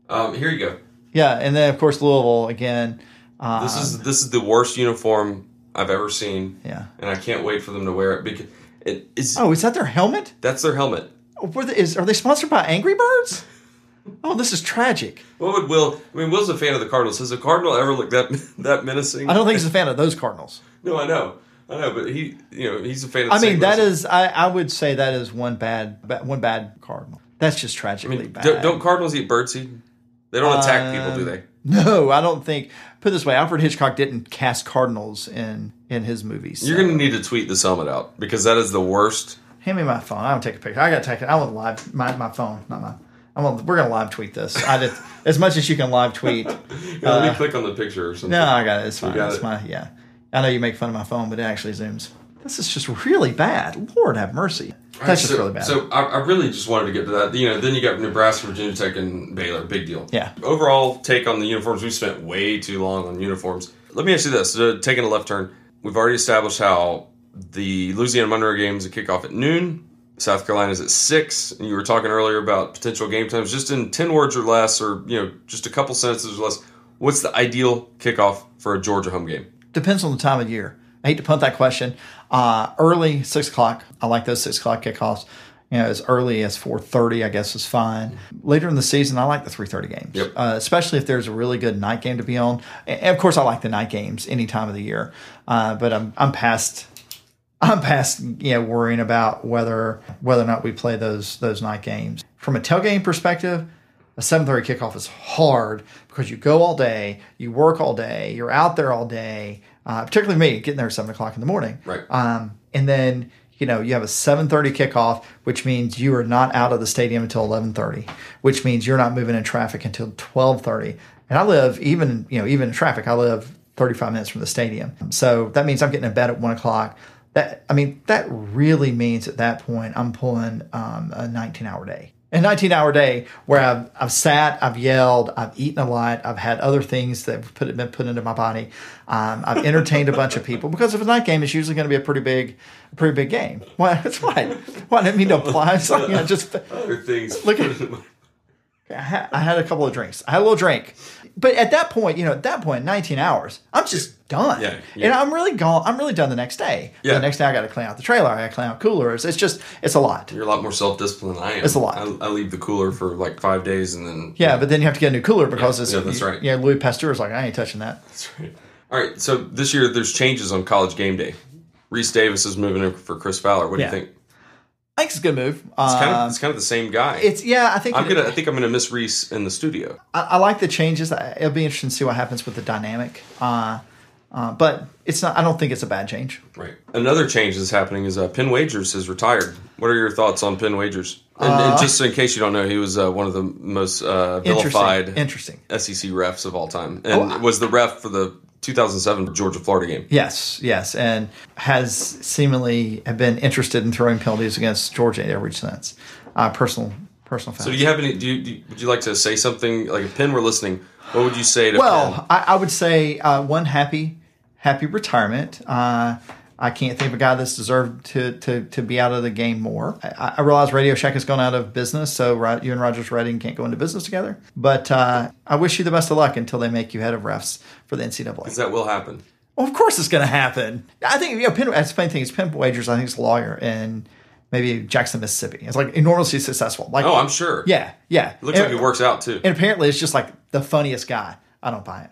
Um, here you go. Yeah, and then, of course, Louisville again. Um, this is this is the worst uniform I've ever seen. Yeah. And I can't wait for them to wear it. Because it is. Oh, is that their helmet? That's their helmet. Were they, is, are they sponsored by Angry Birds? Oh, this is tragic. What would Will... I mean, Will's a fan of the Cardinals. Has a Cardinal ever looked that that menacing? I don't think he's a fan of those Cardinals. No, I know. I know, but he, you know, he's a fan of the I mean, that person. is... I, I would say that is one bad one bad Cardinal. That's just tragically I mean, bad. Don't, don't Cardinals eat birdseed? They don't um, attack people, do they? No, I don't think... Put it this way, Alfred Hitchcock didn't cast Cardinals in, in his movies. So. You're going to need to tweet this helmet out, because that is the worst... Hand me my phone. I don't take a picture. I got to take it. I want live... My, my phone, not mine. I'm gonna, we're going to live tweet this. I did, as much as you can live tweet. yeah, uh, let me click on the picture or something. No, I got it. It's fine. It's it. my, yeah. I know you make fun of my phone, but it actually zooms. This is just really bad. Lord have mercy. That's right, just so, really bad. So I, I really just wanted to get to that. You know, then you got Nebraska, Virginia Tech, and Baylor. Big deal. Yeah. Overall take on the uniforms. We've spent way too long on uniforms. Let me ask you this. Uh, taking a left turn, we've already established how the Louisiana Monroe game is a kickoff at noon. South Carolina's at six, and you were talking earlier about potential game times. Just in ten words or less, or you know, just a couple sentences or less, what's the ideal kickoff for a Georgia home game? Depends on the time of year. I hate to punt that question. Uh, early six o'clock. I like those six o'clock kickoffs. You know, as early as four thirty, I guess, is fine. Later in the season, I like the three thirty games, yep. uh, especially if there's a really good night game to be on. And of course, I like the night games any time of the year. Uh, but I'm I'm past. I'm past, you know, worrying about whether whether or not we play those those night games. From a tailgating perspective, a seven thirty kickoff is hard because you go all day, you work all day, you're out there all day, uh, particularly me, getting there at seven o'clock in the morning. Right. Um, and then, you know, you have a seven thirty kickoff, which means you are not out of the stadium until eleven thirty, which means you're not moving in traffic until twelve thirty. And I live, even, you know, even in traffic, I live thirty-five minutes from the stadium. So that means I'm getting in bed at one o'clock. That, I mean, that really means at that point I'm pulling um, a nineteen-hour day. A nineteen-hour day where I've, I've sat, I've yelled, I've eaten a lot, I've had other things that have put, been put into my body. Um, I've entertained a bunch of people. Because if it's a night game, it's usually going to be a pretty big a pretty big game. Why? That's why. Why I didn't mean to apply. It's like, you know, just other things. Look at it. I had a couple of drinks. I had a little drink. But at that point, you know, at that point, nineteen hours, I'm just done. Yeah, yeah. And I'm really gone. I'm really done the next day. Yeah. The next day, I got to clean out the trailer. I got to clean out coolers. It's just, it's a lot. You're a lot more self-disciplined than I am. It's a lot. I, I leave the cooler for like five days and then. Yeah, yeah, but then you have to get a new cooler because yeah, it's. Yeah, that's you, right. Yeah, Louis Pasteur's like, I ain't touching that. That's right. All right. So this year, there's changes on College Game Day. Reese Davis is moving in for Chris Fowler. What yeah. do you think? I think it's a good move. It's kind of, it's kind of the same guy. It's yeah. I think I'm gonna. I think I'm gonna miss Reese in the studio. I, I like the changes. It'll be interesting to see what happens with the dynamic. Uh, uh, but it's not. I don't think it's a bad change. Right. Another change that's happening is uh, Penn Wagers has retired. What are your thoughts on Penn Wagers? And, uh, and just in case you don't know, he was uh, one of the most uh, vilified interesting, interesting. S E C refs of all time, and oh, I, was the ref for the two thousand seven Georgia Florida game. Yes, yes, and has seemingly have been interested in throwing penalties against Georgia ever since. Uh, personal, personal. Facts. So, do you have any? Do you, do you, would you like to say something? Like if Penn were listening, what would you say to? Well, Penn? I, I would say uh, one happy, happy retirement. Uh, I can't think of a guy that's deserved to to, to be out of the game more. I, I realize Radio Shack has gone out of business, so you and Rogers Redding can't go into business together. But uh, I wish you the best of luck until they make you head of refs for the N C double A. Because that will happen. Well, of course it's going to happen. I think, you know, Penn, that's the funny thing is Penn Wagers, I think, is a lawyer in maybe Jackson, Mississippi. It's like enormously successful. Like, oh, I'm sure. Yeah, yeah. It looks and, like it works out, too. And apparently it's just like the funniest guy. I don't buy it.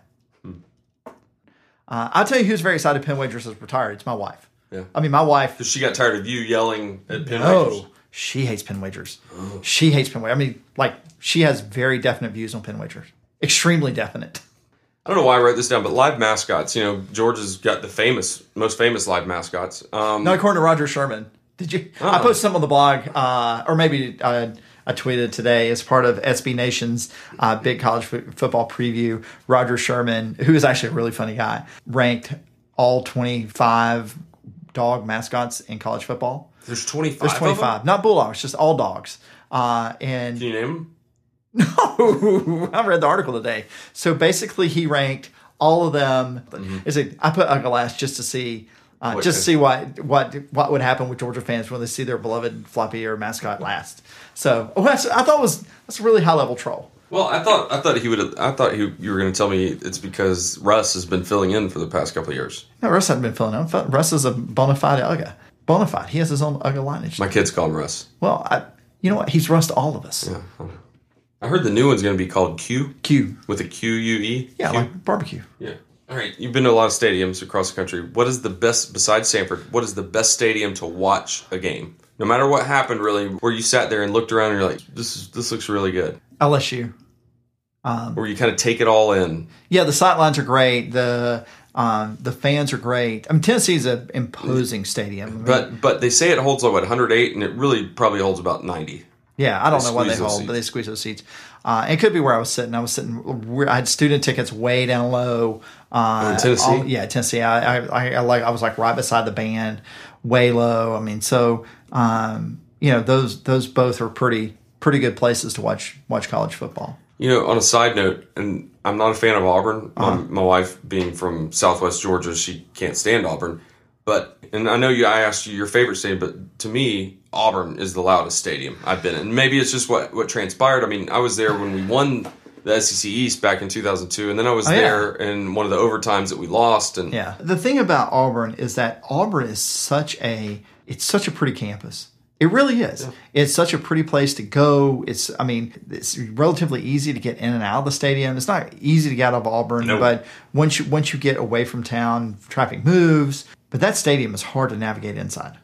Uh, I'll tell you who's very excited Penn Wagers is retired. It's my wife. Yeah. I mean, my wife. She got tired of you yelling at Penn no, Wagers. She hates Penn Wagers. Oh. She hates Penn Wagers. I mean, like, she has very definite views on Penn Wagers. Extremely definite. I don't know why I wrote this down, but live mascots. You know, Georgia's got the famous, most famous live mascots. Um, no, according to Roger Sherman. Did you? Oh. I posted some on the blog, uh, or maybe I, I tweeted today as part of S B Nation's uh, big college f- football preview. Roger Sherman, who is actually a really funny guy, ranked all twenty-five dog mascots in college football. There's twenty-five. There's twenty-five, of them? Not bulldogs, just all dogs. Uh, and can you name them? No, I read the article today. So basically, he ranked all of them. Mm-hmm. Is it? I put Uglass just to see. Uh, just to see what, what what would happen with Georgia fans when they see their beloved floppy or mascot last. So oh, that's, I thought it was that's a really high level troll. Well, I thought I thought he would. I thought he, you were going to tell me it's because Russ has been filling in for the past couple of years. No, Russ hasn't been filling in. Russ is a bona fide Ugga. Bona fide. He has his own Ugga lineage. My kids call him Russ. Well, I, you know what? He's Russ to all of us. Yeah. I heard the new one's going to be called Q. Q with a Q U E. Yeah, Q? Like barbecue. Yeah. All right, you've been to a lot of stadiums across the country. What is the best, besides Sanford, what is the best stadium to watch a game? No matter what happened, really, where you sat there and looked around and you're like, this is, this looks really good. L S U. Um, where you kind of take it all in. Yeah, the sightlines are great. The um, the fans are great. I mean, Tennessee's an imposing stadium. I mean, but but they say it holds, like, what, one hundred eight, and it really probably holds about ninety. Yeah, I don't they know what they hold, seats. But they squeeze those seats. Uh, it could be where I was sitting. I was sitting. I had student tickets way down low. Uh, in Tennessee, all, yeah, Tennessee. I, I, I, like. I was like right beside the band, way low. I mean, so um, you know, those those both are pretty pretty good places to watch watch college football. You know, on a side note, and I'm not a fan of Auburn. Uh-huh. My, my wife, being from Southwest Georgia, she can't stand Auburn. But and I know you. I asked you your favorite stadium, but to me, Auburn is the loudest stadium I've been in. Maybe it's just what, what transpired. I mean, I was there when we won the S E C East back in two thousand two, and then I was oh, yeah. there in one of the overtimes that we lost. And yeah, the thing about Auburn is that Auburn is such a it's such a pretty campus. It really is. Yeah. It's such a pretty place to go. It's I mean, it's relatively easy to get in and out of the stadium. It's not easy to get out of Auburn, nope. but once you once you get away from town, traffic moves. But that stadium is hard to navigate inside.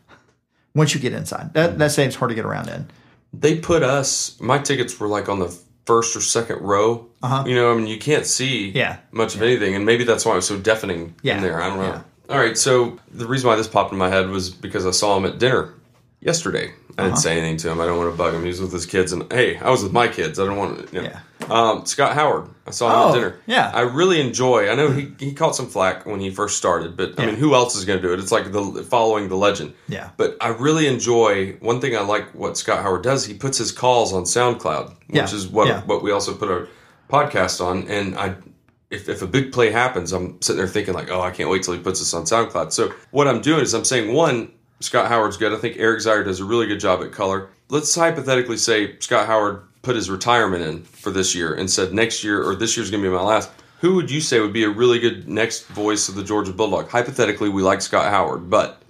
Once you get inside, that that stadium's hard to get around in. They put us. My tickets were like on the first or second row. Uh-huh. You know, I mean, you can't see yeah. much yeah. of anything, and maybe that's why it was so deafening yeah. in there. I don't know. Yeah. All right, so the reason why this popped in my head was because I saw him at dinner yesterday. I uh-huh. didn't say anything to him. I don't want to bug him. He was with his kids, and hey, I was with my kids. I don't want to. You know. Yeah. Um, Scott Howard. I saw him oh, at dinner. Yeah. I really enjoy. I know he, he caught some flack when he first started, but yeah. I mean, who else is going to do it? It's like the following the legend. Yeah. But I really enjoy one thing. I like what Scott Howard does. He puts his calls on SoundCloud, which yeah. is what yeah. what we also put our podcast on. And I, if if a big play happens, I'm sitting there thinking like, oh, I can't wait till he puts this on SoundCloud. So what I'm doing is I'm saying one. Scott Howard's good. I think Eric Zier does a really good job at color. Let's hypothetically say Scott Howard put his retirement in for this year and said next year or this year's going to be my last. Who would you say would be a really good next voice of the Georgia Bulldog? Hypothetically, we like Scott Howard, but...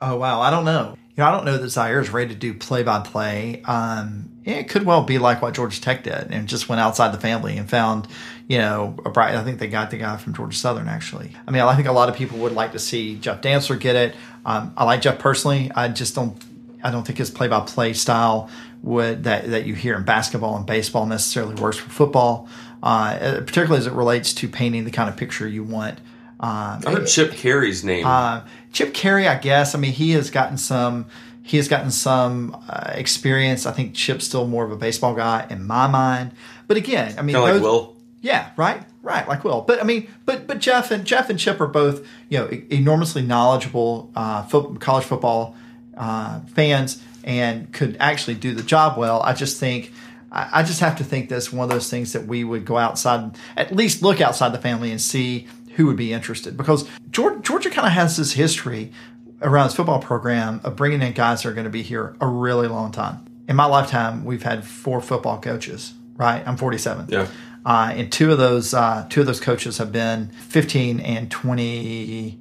Oh, wow. I don't know. You know, I don't know that Zier is ready to do play-by-play. Um, it could well be like what Georgia Tech did and just went outside the family and found, you know, a bright... I think they got the guy from Georgia Southern, actually. I mean, I think a lot of people would like to see Jeff Dantzler get it. Um, I like Jeff personally. I just don't... I don't think his play-by-play style would that, that you hear in basketball and baseball necessarily works for football, uh, particularly as it relates to painting the kind of picture you want. Um, I heard Chip Carey's name. Uh, Chip Carey, I guess. I mean, he has gotten some. He has gotten some uh, experience. I think Chip's still more of a baseball guy in my mind. But again, I mean, kind of like Will. Yeah. Right. Right, like Will, but I mean, but but Jeff and Jeff and Chip are both, you know, enormously knowledgeable uh, fo- college football uh, fans and could actually do the job well. I just think, I, I just have to think that's one of those things that we would go outside, at least look outside the family and see who would be interested, because Georgia, Georgia kind of has this history around its football program of bringing in guys that are going to be here a really long time. In my lifetime, we've had four football coaches. Right, I'm forty-seven. Yeah. Uh, and two of those uh, two of those coaches have been fifteen and twenty,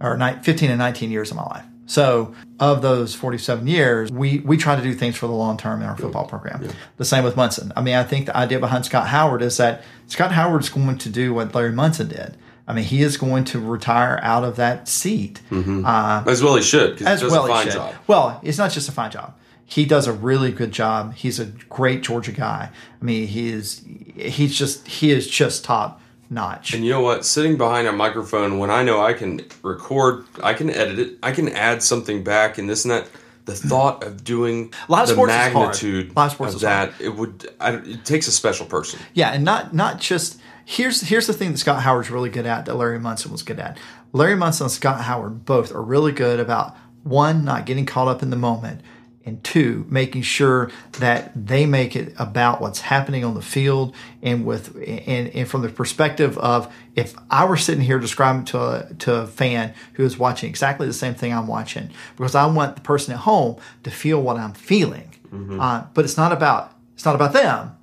or ni- fifteen and nineteen years of my life. So of those forty-seven years, we, we try to do things for the long term in our football program. Yeah. The same with Munson. I mean, I think the idea behind Scott Howard is that Scott Howard's going to do what Larry Munson did. I mean, he is going to retire out of that seat. Mm-hmm. Uh, as well he should, because he does a fine job. Well, it's not just a fine job. He does a really good job. He's a great Georgia guy. I mean, he is he's just he is just top notch. And you know what? Sitting behind a microphone when I know I can record, I can edit it, I can add something back and this and that. The thought of doing Live the magnitude of that, it would I, it takes a special person. Yeah, and not not just here's here's the thing that Scott Howard's really good at that Larry Munson was good at. Larry Munson and Scott Howard both are really good about one, not getting caught up in the moment. And two, making sure that they make it about what's happening on the field and with and, and from the perspective of if I were sitting here describing to a, to a fan who is watching exactly the same thing I'm watching, because I want the person at home to feel what I'm feeling. Mm-hmm. Uh, but it's not about it's not about them.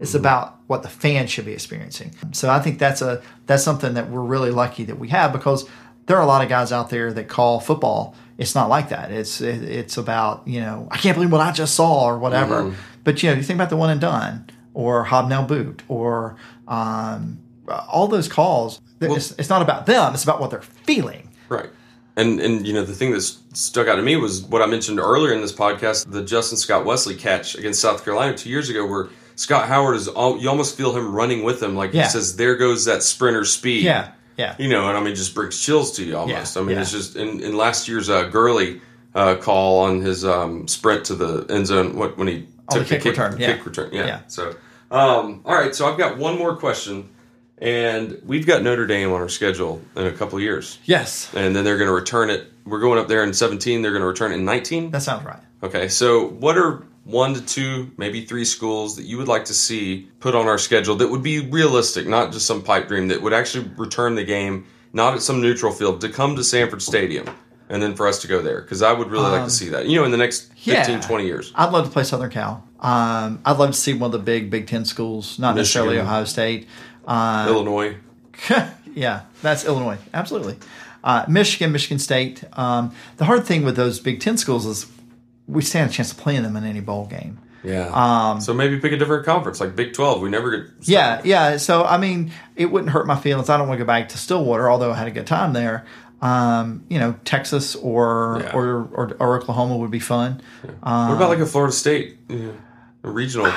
It's mm-hmm. about what the fan should be experiencing. So I think that's a that's something that we're really lucky that we have, because there are a lot of guys out there that call football. It's not like that. It's it, it's about, you know, I can't believe what I just saw or whatever. Mm-hmm. But, you know, you think about the one and done or hobnail boot or um, all those calls. Well, it's, it's not about them. It's about what they're feeling. Right. And, and you know, the thing that stuck out to me was what I mentioned earlier in this podcast, the Justin Scott Wesley catch against South Carolina two years ago where Scott Howard is all, you almost feel him running with him. Like yeah. he says, there goes that sprinter speed. Yeah. Yeah. You know, and I mean, just brings chills to you almost. Yeah, I mean, yeah. it's just in, in last year's uh, Gurley uh, call on his um, sprint to the end zone what, when he took oh, the kick, kick return. Yeah. Kick return. Yeah. yeah. So, um, all right. So I've got one more question, and we've got Notre Dame on our schedule in a couple of years. Yes. And then they're going to return it. We're going up there in seventeen. They're going to return it in nineteen. That sounds right. Okay. So what are one to two, maybe three schools that you would like to see put on our schedule that would be realistic, not just some pipe dream, that would actually return the game, not at some neutral field, to come to Sanford Stadium and then for us to go there? Because I would really um, like to see that, you know, in the next fifteen, yeah, twenty years. I'd love to play Southern Cal. Um, I'd love to see one of the big Big Ten schools, not Michigan, necessarily Ohio State. Uh, Illinois. Yeah, that's Illinois. Absolutely. Uh, Michigan, Michigan State. Um, the hard thing with those Big Ten schools is we stand a chance of playing them in any bowl game. Yeah. Um, so maybe pick a different conference, like Big twelve. We never get started. Yeah, yeah. So, I mean, it wouldn't hurt my feelings. I don't want to go back to Stillwater, although I had a good time there. Um, you know, Texas or, yeah. or, or or Oklahoma would be fun. Yeah. Um, what about like a Florida State? Yeah. A regional.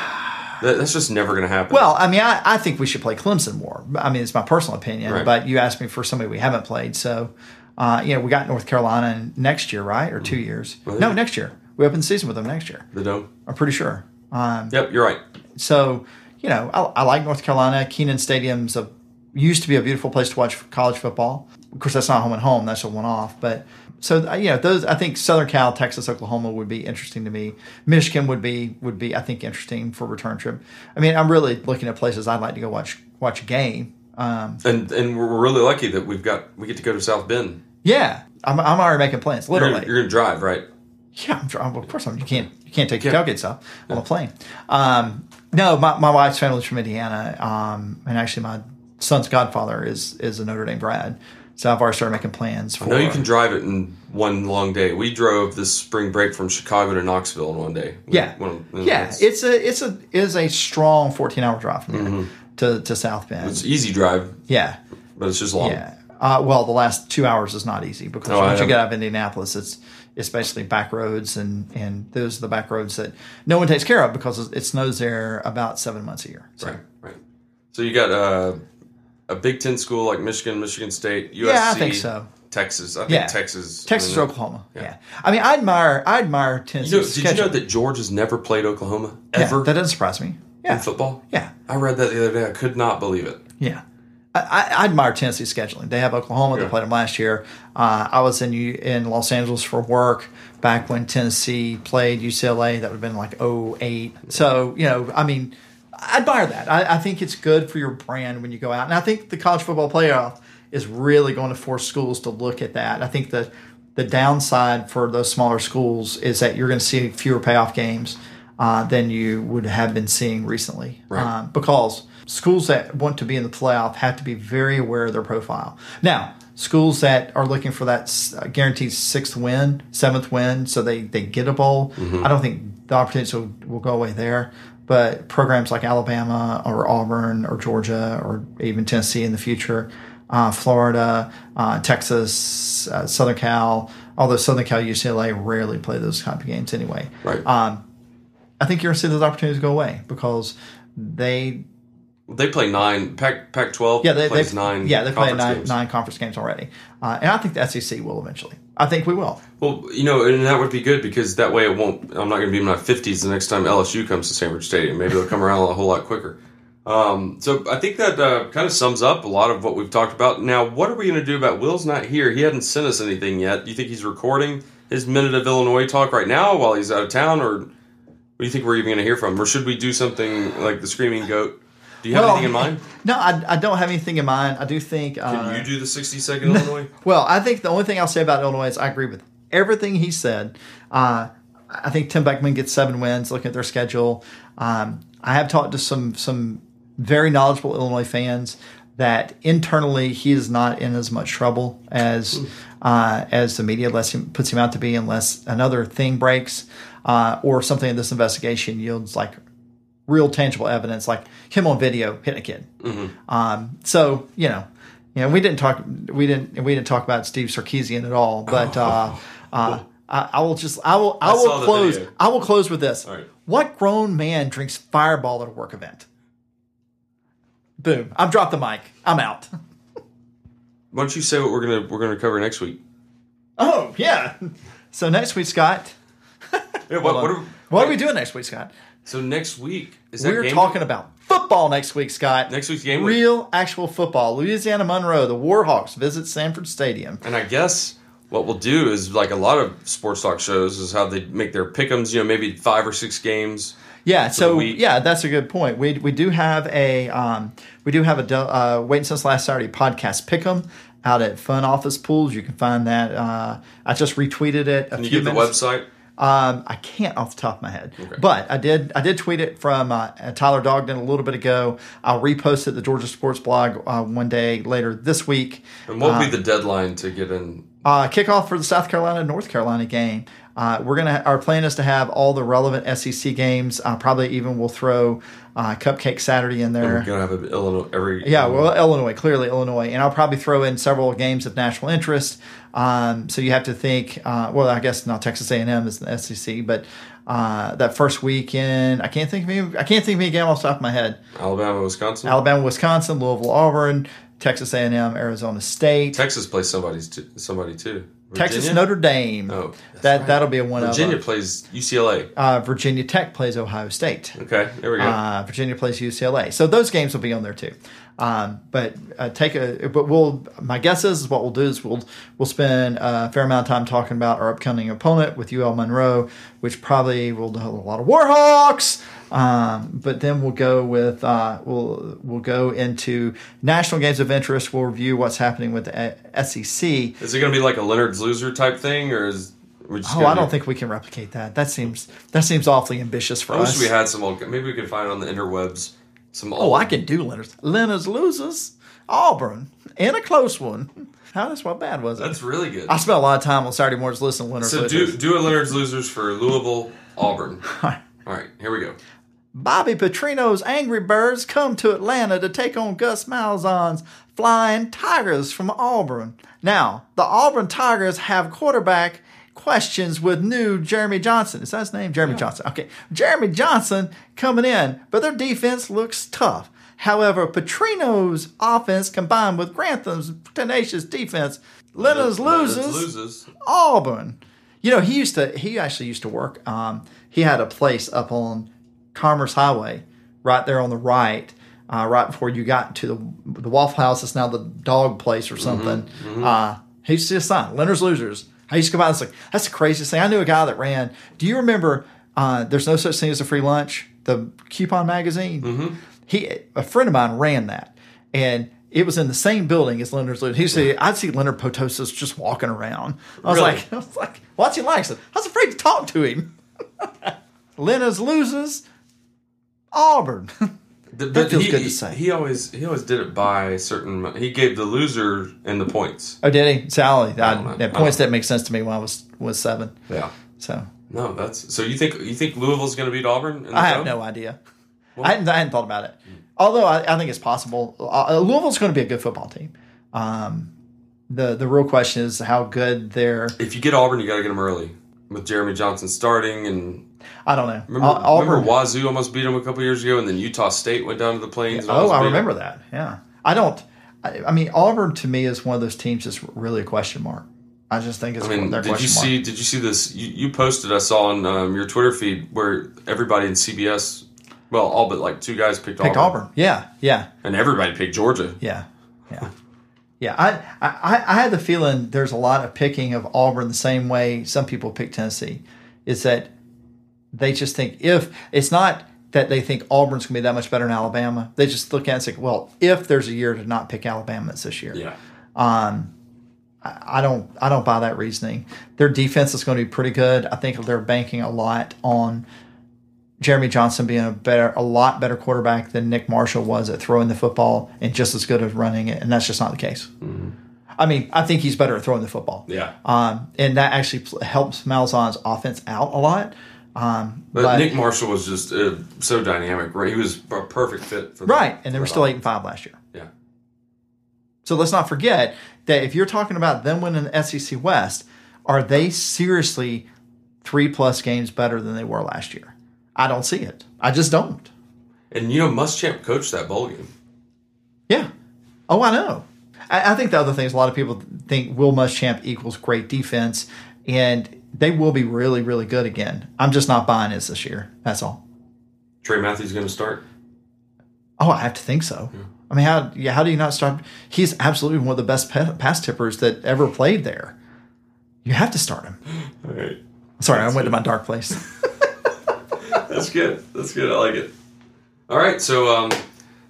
That, that's just never going to happen. Well, I mean, I, I think we should play Clemson more. I mean, it's my personal opinion, right. But you asked me for somebody we haven't played. So, uh, you know, we got North Carolina next year, right? Or mm-hmm. two years. Well, yeah. No, next year. We open the season with them next year. The Dome. I'm pretty sure. Um, yep, you're right. So, you know, I, I like North Carolina. Kenan Stadium's a used to be a beautiful place to watch college football. Of course, that's not home and home. That's a one-off. But so, you know, those, I think Southern Cal, Texas, Oklahoma would be interesting to me. Michigan would be, would be I think, interesting for return trip. I mean, I'm really looking at places I'd like to go watch watch a game. Um, and and we're really lucky that we've got, we get to go to South Bend. Yeah. I'm, I'm already making plans, literally. You're going to drive, right? Yeah, I'm driving. Of course, I'm, you can't you can't take your yeah. tailgates up on yeah. a plane. Um, no, my, my wife's family's from Indiana. Um, and actually, my son's godfather is is a Notre Dame grad, so I've already started making plans for. I know you can drive it in one long day. We drove this spring break from Chicago to Knoxville in one day. We yeah, went, yeah, it's, it's a it's a is a strong fourteen hour drive from mm-hmm. there to to South Bend. It's an easy drive. Yeah, but it's just long. Yeah, uh, well, the last two hours is not easy because oh, once you get out of Indianapolis, it's it's basically back roads, and and those are the back roads that no one takes care of because it snows there about seven months a year. So. Right, right. So you got. Uh, A Big Ten school like Michigan, Michigan State, U S C, yeah, I think so. Texas. I think yeah. Texas, Texas, I mean, Oklahoma. Yeah. yeah, I mean, I admire, I admire Tennessee. You know, did schedule. you know that Georgia's never played Oklahoma ever? Yeah, that doesn't surprise me. Yeah, in football. Yeah, I read that the other day. I could not believe it. Yeah, I, I, I admire Tennessee's scheduling. They have Oklahoma. Yeah. They played them last year. Uh, I was in in Los Angeles for work back when Tennessee played U C L A. That would have been like oh eight. So you know, I mean. I admire that. I, I think it's good for your brand when you go out. And I think the college football playoff is really going to force schools to look at that. I think the, the downside for those smaller schools is that you're going to see fewer payoff games uh, than you would have been seeing recently. Right. Um, because schools that want to be in the playoff have to be very aware of their profile. Now, schools that are looking for that guaranteed sixth win, seventh win, so they, they get a bowl, mm-hmm. I don't think the opportunities will, will go away there. But programs like Alabama or Auburn or Georgia or even Tennessee in the future, uh, Florida, uh, Texas, uh, Southern Cal, although Southern Cal, U C L A rarely play those type of games anyway. Right. Um, I think you're going to see those opportunities go away because they they play nine Pac Pac twelve. Yeah, they plays they, nine. Yeah, they play nine games. nine conference games already, uh, and I think the S E C will eventually. I think we will. Well, you know, and that would be good because that way it won't. I'm not going to be in my fifties the next time L S U comes to Sanford Stadium. Maybe they'll come around a whole lot quicker. Um, so I think that uh, kind of sums up a lot of what we've talked about. Now, what are we going to do about Will's not here? He hadn't sent us anything yet. Do you think he's recording his Minute of Illinois talk right now while he's out of town, or what do you think we're even going to hear from? Or should we do something like the Screaming Goat? Do you have well, anything in mind? No, I, I don't have anything in mind. I do think... Can uh, you do the sixty-second no, Illinois? Well, I think the only thing I'll say about Illinois is I agree with everything he said. Uh, I think Tim Beckman gets seven wins looking at their schedule. Um, I have talked to some some very knowledgeable Illinois fans that internally he is not in as much trouble as uh, as the media lets him, puts him out to be unless another thing breaks uh, or something in this investigation yields like... real tangible evidence, like him on video hitting a kid. Mm-hmm. Um, so you know, you know, we didn't talk, we didn't, we didn't talk about Steve Sarkisian at all. But oh, uh, oh. Uh, I, I will just, I will, I, I will close, I will close with this. Right. What grown man drinks Fireball at a work event? Boom! I've dropped the mic. I'm out. Why don't you say what we're gonna we're gonna cover next week? Oh yeah. So next week, Scott. Yeah, what what, are, what are we doing next week, Scott? So next week is that we're game talking week? About football next week, Scott. Next week's game, real week. Actual football. Louisiana Monroe, the Warhawks visit Sanford Stadium, and I guess what we'll do is like a lot of sports talk shows is how they make their pick'ems. You know, maybe five or six games. Yeah. So yeah, that's a good point. We we do have a um, we do have a uh, Waiting Since Last Saturday podcast pick'em out at Fun Office Pools. You can find that. Uh, I just retweeted it. A can few you give minutes. The website? Um, I can't off the top of my head, okay. But I did. I did tweet it from uh, Tyler Dogden a little bit ago. I'll repost it the Georgia Sports Blog uh, one day later this week. And what will um, be the deadline to get in? Uh, kickoff for the South Carolina North Carolina game. Uh, we're gonna. Our plan is to have all the relevant S E C games. Uh, probably even we'll throw uh, Cupcake Saturday in there. And we're gonna have Illinois every. Yeah, Illinois. well, Illinois clearly Illinois, and I'll probably throw in several games of national interest. Um, so you have to think. Uh, well, I guess now Texas A and M is the S E C, but uh, that first weekend, I can't think of any, I can't think of any game off the top of my head. Alabama, Wisconsin. Alabama, Wisconsin. Louisville, Auburn. Texas A and M, Arizona State. Texas plays somebody's t- somebody too. Virginia? Texas Notre Dame. Oh, that right. That'll be a one. Virginia of plays U C L A. Uh, Virginia Tech plays Ohio State. Okay, there we go. Uh, Virginia plays U C L A. So those games will be on there too. Um, but uh, take a. But we'll. My guess is, is what we'll do is we'll we'll spend a fair amount of time talking about our upcoming opponent with U L Monroe, which probably will do a lot of Warhawks. Um, but then we'll go with uh, we'll we'll go into national games of interest. We'll review what's happening with the S E C. Is it going to be like a Leonard's Loser type thing, or is we just? Oh, I don't do... think we can replicate that. That seems that seems awfully ambitious for I us. I wish we had some old. Maybe we could find on the interwebs some. Old... Oh, I can do Leonard's Leonard's Losers, Auburn, and a close one. How that's what bad was it? That's really good. I spent a lot of time on Saturday mornings listening to Leonard's so Losers. So do do a Leonard's Losers for Louisville, Auburn. All right, all right, here we go. Bobby Petrino's Angry Birds come to Atlanta to take on Gus Malzahn's Flying Tigers from Auburn. Now, the Auburn Tigers have quarterback questions with new Jeremy Johnson. Is that his name? Jeremy yeah. Johnson. Okay. Jeremy Johnson coming in, but their defense looks tough. However, Petrino's offense combined with Grantham's tenacious defense, Leonard's loses, loses Auburn. You know, he used to, he actually used to work, um, he had a place up on Commerce Highway, right there on the right, uh, right before you got to the the Waffle House. It's now the dog place or something. Mm-hmm, mm-hmm. Uh, he used to sign Leonard's Losers. I used to come out and it's like, that's the craziest thing. I knew a guy that ran. Do you remember uh, There's No Such Thing as a Free Lunch, the coupon magazine? Mm-hmm. He a friend of mine ran that, and it was in the same building as Leonard's Losers. He said, I'd see Leonard Potosis just walking around. I was really? like, I was like, what's he like? I said, I was afraid to talk to him. Leonard's Losers. Auburn. But that feels he, good to say. He always he always did it by certain. He gave the loser and the points. Oh, did he? Sally, I, that points that makes sense to me when I was was seven. Yeah. So no, that's so you think you think Louisville's going to beat Auburn? In the I have no idea. Well, I hadn't I hadn't thought about it. Although I, I think it's possible. Uh, Louisville's going to be a good football team. Um, the the real question is how good they're. If you get Auburn, you got to get them early with Jeremy Johnson starting and. I don't know. Remember, uh, remember Wazoo almost beat them a couple years ago, and then Utah State went down to the Plains. Yeah. Oh, I remember them. that. Yeah, I don't. I, I mean, Auburn to me is one of those teams that's really a question mark. I just think it's. I mean, one of their did question you mark. see? Did you see this? You, you posted us on um, your Twitter feed where everybody in C B S, well, all but like two guys picked, picked Auburn. Auburn. Yeah, yeah. And everybody picked Georgia. Yeah, yeah, yeah. I, I I had the feeling there's a lot of picking of Auburn the same way some people pick Tennessee. Is that They just think if it's not that they think Auburn's going to be that much better than Alabama. They just look at it and think, well, if there's a year to not pick Alabama, it's this year. Yeah. Um, I don't, I don't buy that reasoning. Their defense is going to be pretty good. I think they're banking a lot on Jeremy Johnson being a better, a lot better quarterback than Nick Marshall was at throwing the football and just as good at running it. And that's just not the case. Mm-hmm. I mean, I think he's better at throwing the football. Yeah. Um, and that actually helps Malzahn's offense out a lot. Um, but, but Nick Marshall was just uh, so dynamic, right? He was a perfect fit for that. Right, and they were still eight and five last year. Yeah. So let's not forget that if you're talking about them winning the S E C West, are they seriously three-plus games better than they were last year? I don't see it. I just don't. And, you know, Muschamp coached that bowl game. Yeah. Oh, I know. I, I think the other thing is a lot of people think Will Muschamp equals great defense, and they will be really, really good again. I'm just not buying it this year. That's all. Trey Matthews going to start? Oh, I have to think so. Yeah. I mean, how yeah, how do you not start? He's absolutely one of the best pass tippers that ever played there. You have to start him. All right. Sorry, That's I went good. to my dark place. That's good. That's good. I like it. All right. So, um,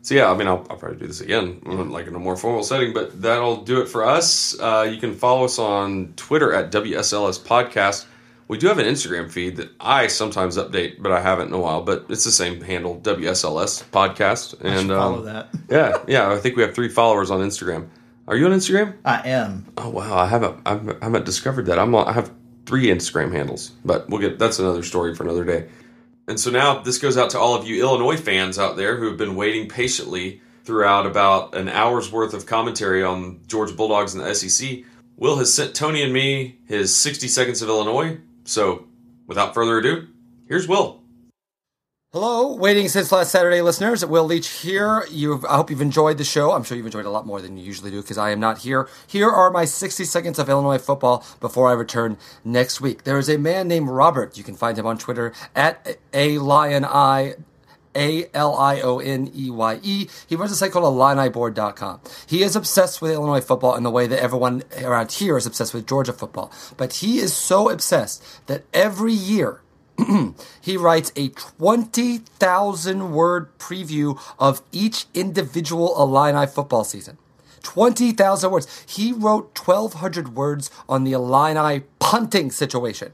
so yeah, I mean, I'll, I'll probably do this again, like in a more formal setting, but that'll do it for us. Uh, you can follow us on Twitter at W S L S Podcast. We do have an Instagram feed that I sometimes update, but I haven't in a while, but it's the same handle, W S L S Podcast. And I should follow um, that. yeah, yeah, I think we have three followers on Instagram. Are you on Instagram? I am. Oh wow, I haven't I haven't discovered that. I'm on, I have three Instagram handles, but we'll get that's another story for another day. And so now this goes out to all of you Illinois fans out there who have been waiting patiently throughout about an hour's worth of commentary on Georgia Bulldogs and the S E C. Will has sent Tony and me his sixty seconds of Illinois. So without further ado, here's Will. Hello, Waiting Since Last Saturday listeners. Will Leach here. You've, I hope you've enjoyed the show. I'm sure you've enjoyed it a lot more than you usually do because I am not here. Here are my sixty seconds of Illinois football before I return next week. There is a man named Robert. You can find him on Twitter at A Lion Eye. A L I O N E Y E. He runs a site called Illini Board dot com. He is obsessed with Illinois football in the way that everyone around here is obsessed with Georgia football. But he is so obsessed that every year he writes a twenty thousand word preview of each individual Illini football season. twenty thousand words. He wrote twelve hundred words on the Illini punting situation.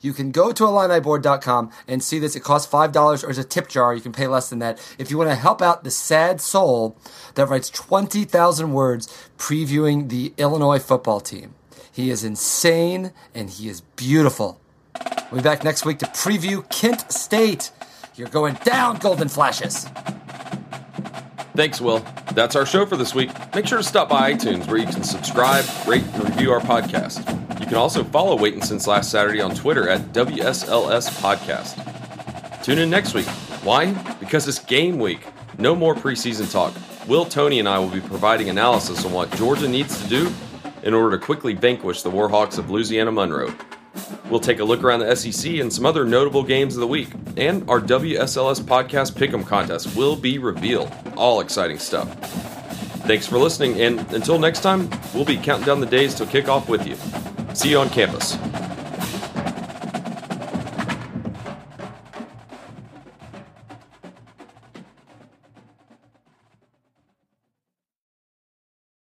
You can go to Illini Board dot com and see this. It costs five dollars or it's a tip jar. You can pay less than that. If you want to help out the sad soul that writes twenty thousand words previewing the Illinois football team. He is insane and he is beautiful. We'll be back next week to preview Kent State. You're going down, Golden Flashes. Thanks, Will. That's our show for this week. Make sure to stop by iTunes where you can subscribe, rate, and review our podcast. You can also follow Waiting Since Last Saturday on Twitter at W S L S Podcast. Tune in next week. Why? Because it's game week. No more preseason talk. Will, Tony, and I will be providing analysis on what Georgia needs to do in order to quickly vanquish the Warhawks of Louisiana Monroe. We'll take a look around the S E C and some other notable games of the week. And our W S L S Podcast Pick'em contest will be revealed. All exciting stuff. Thanks for listening, and until next time, we'll be counting down the days till kickoff with you. See you on campus.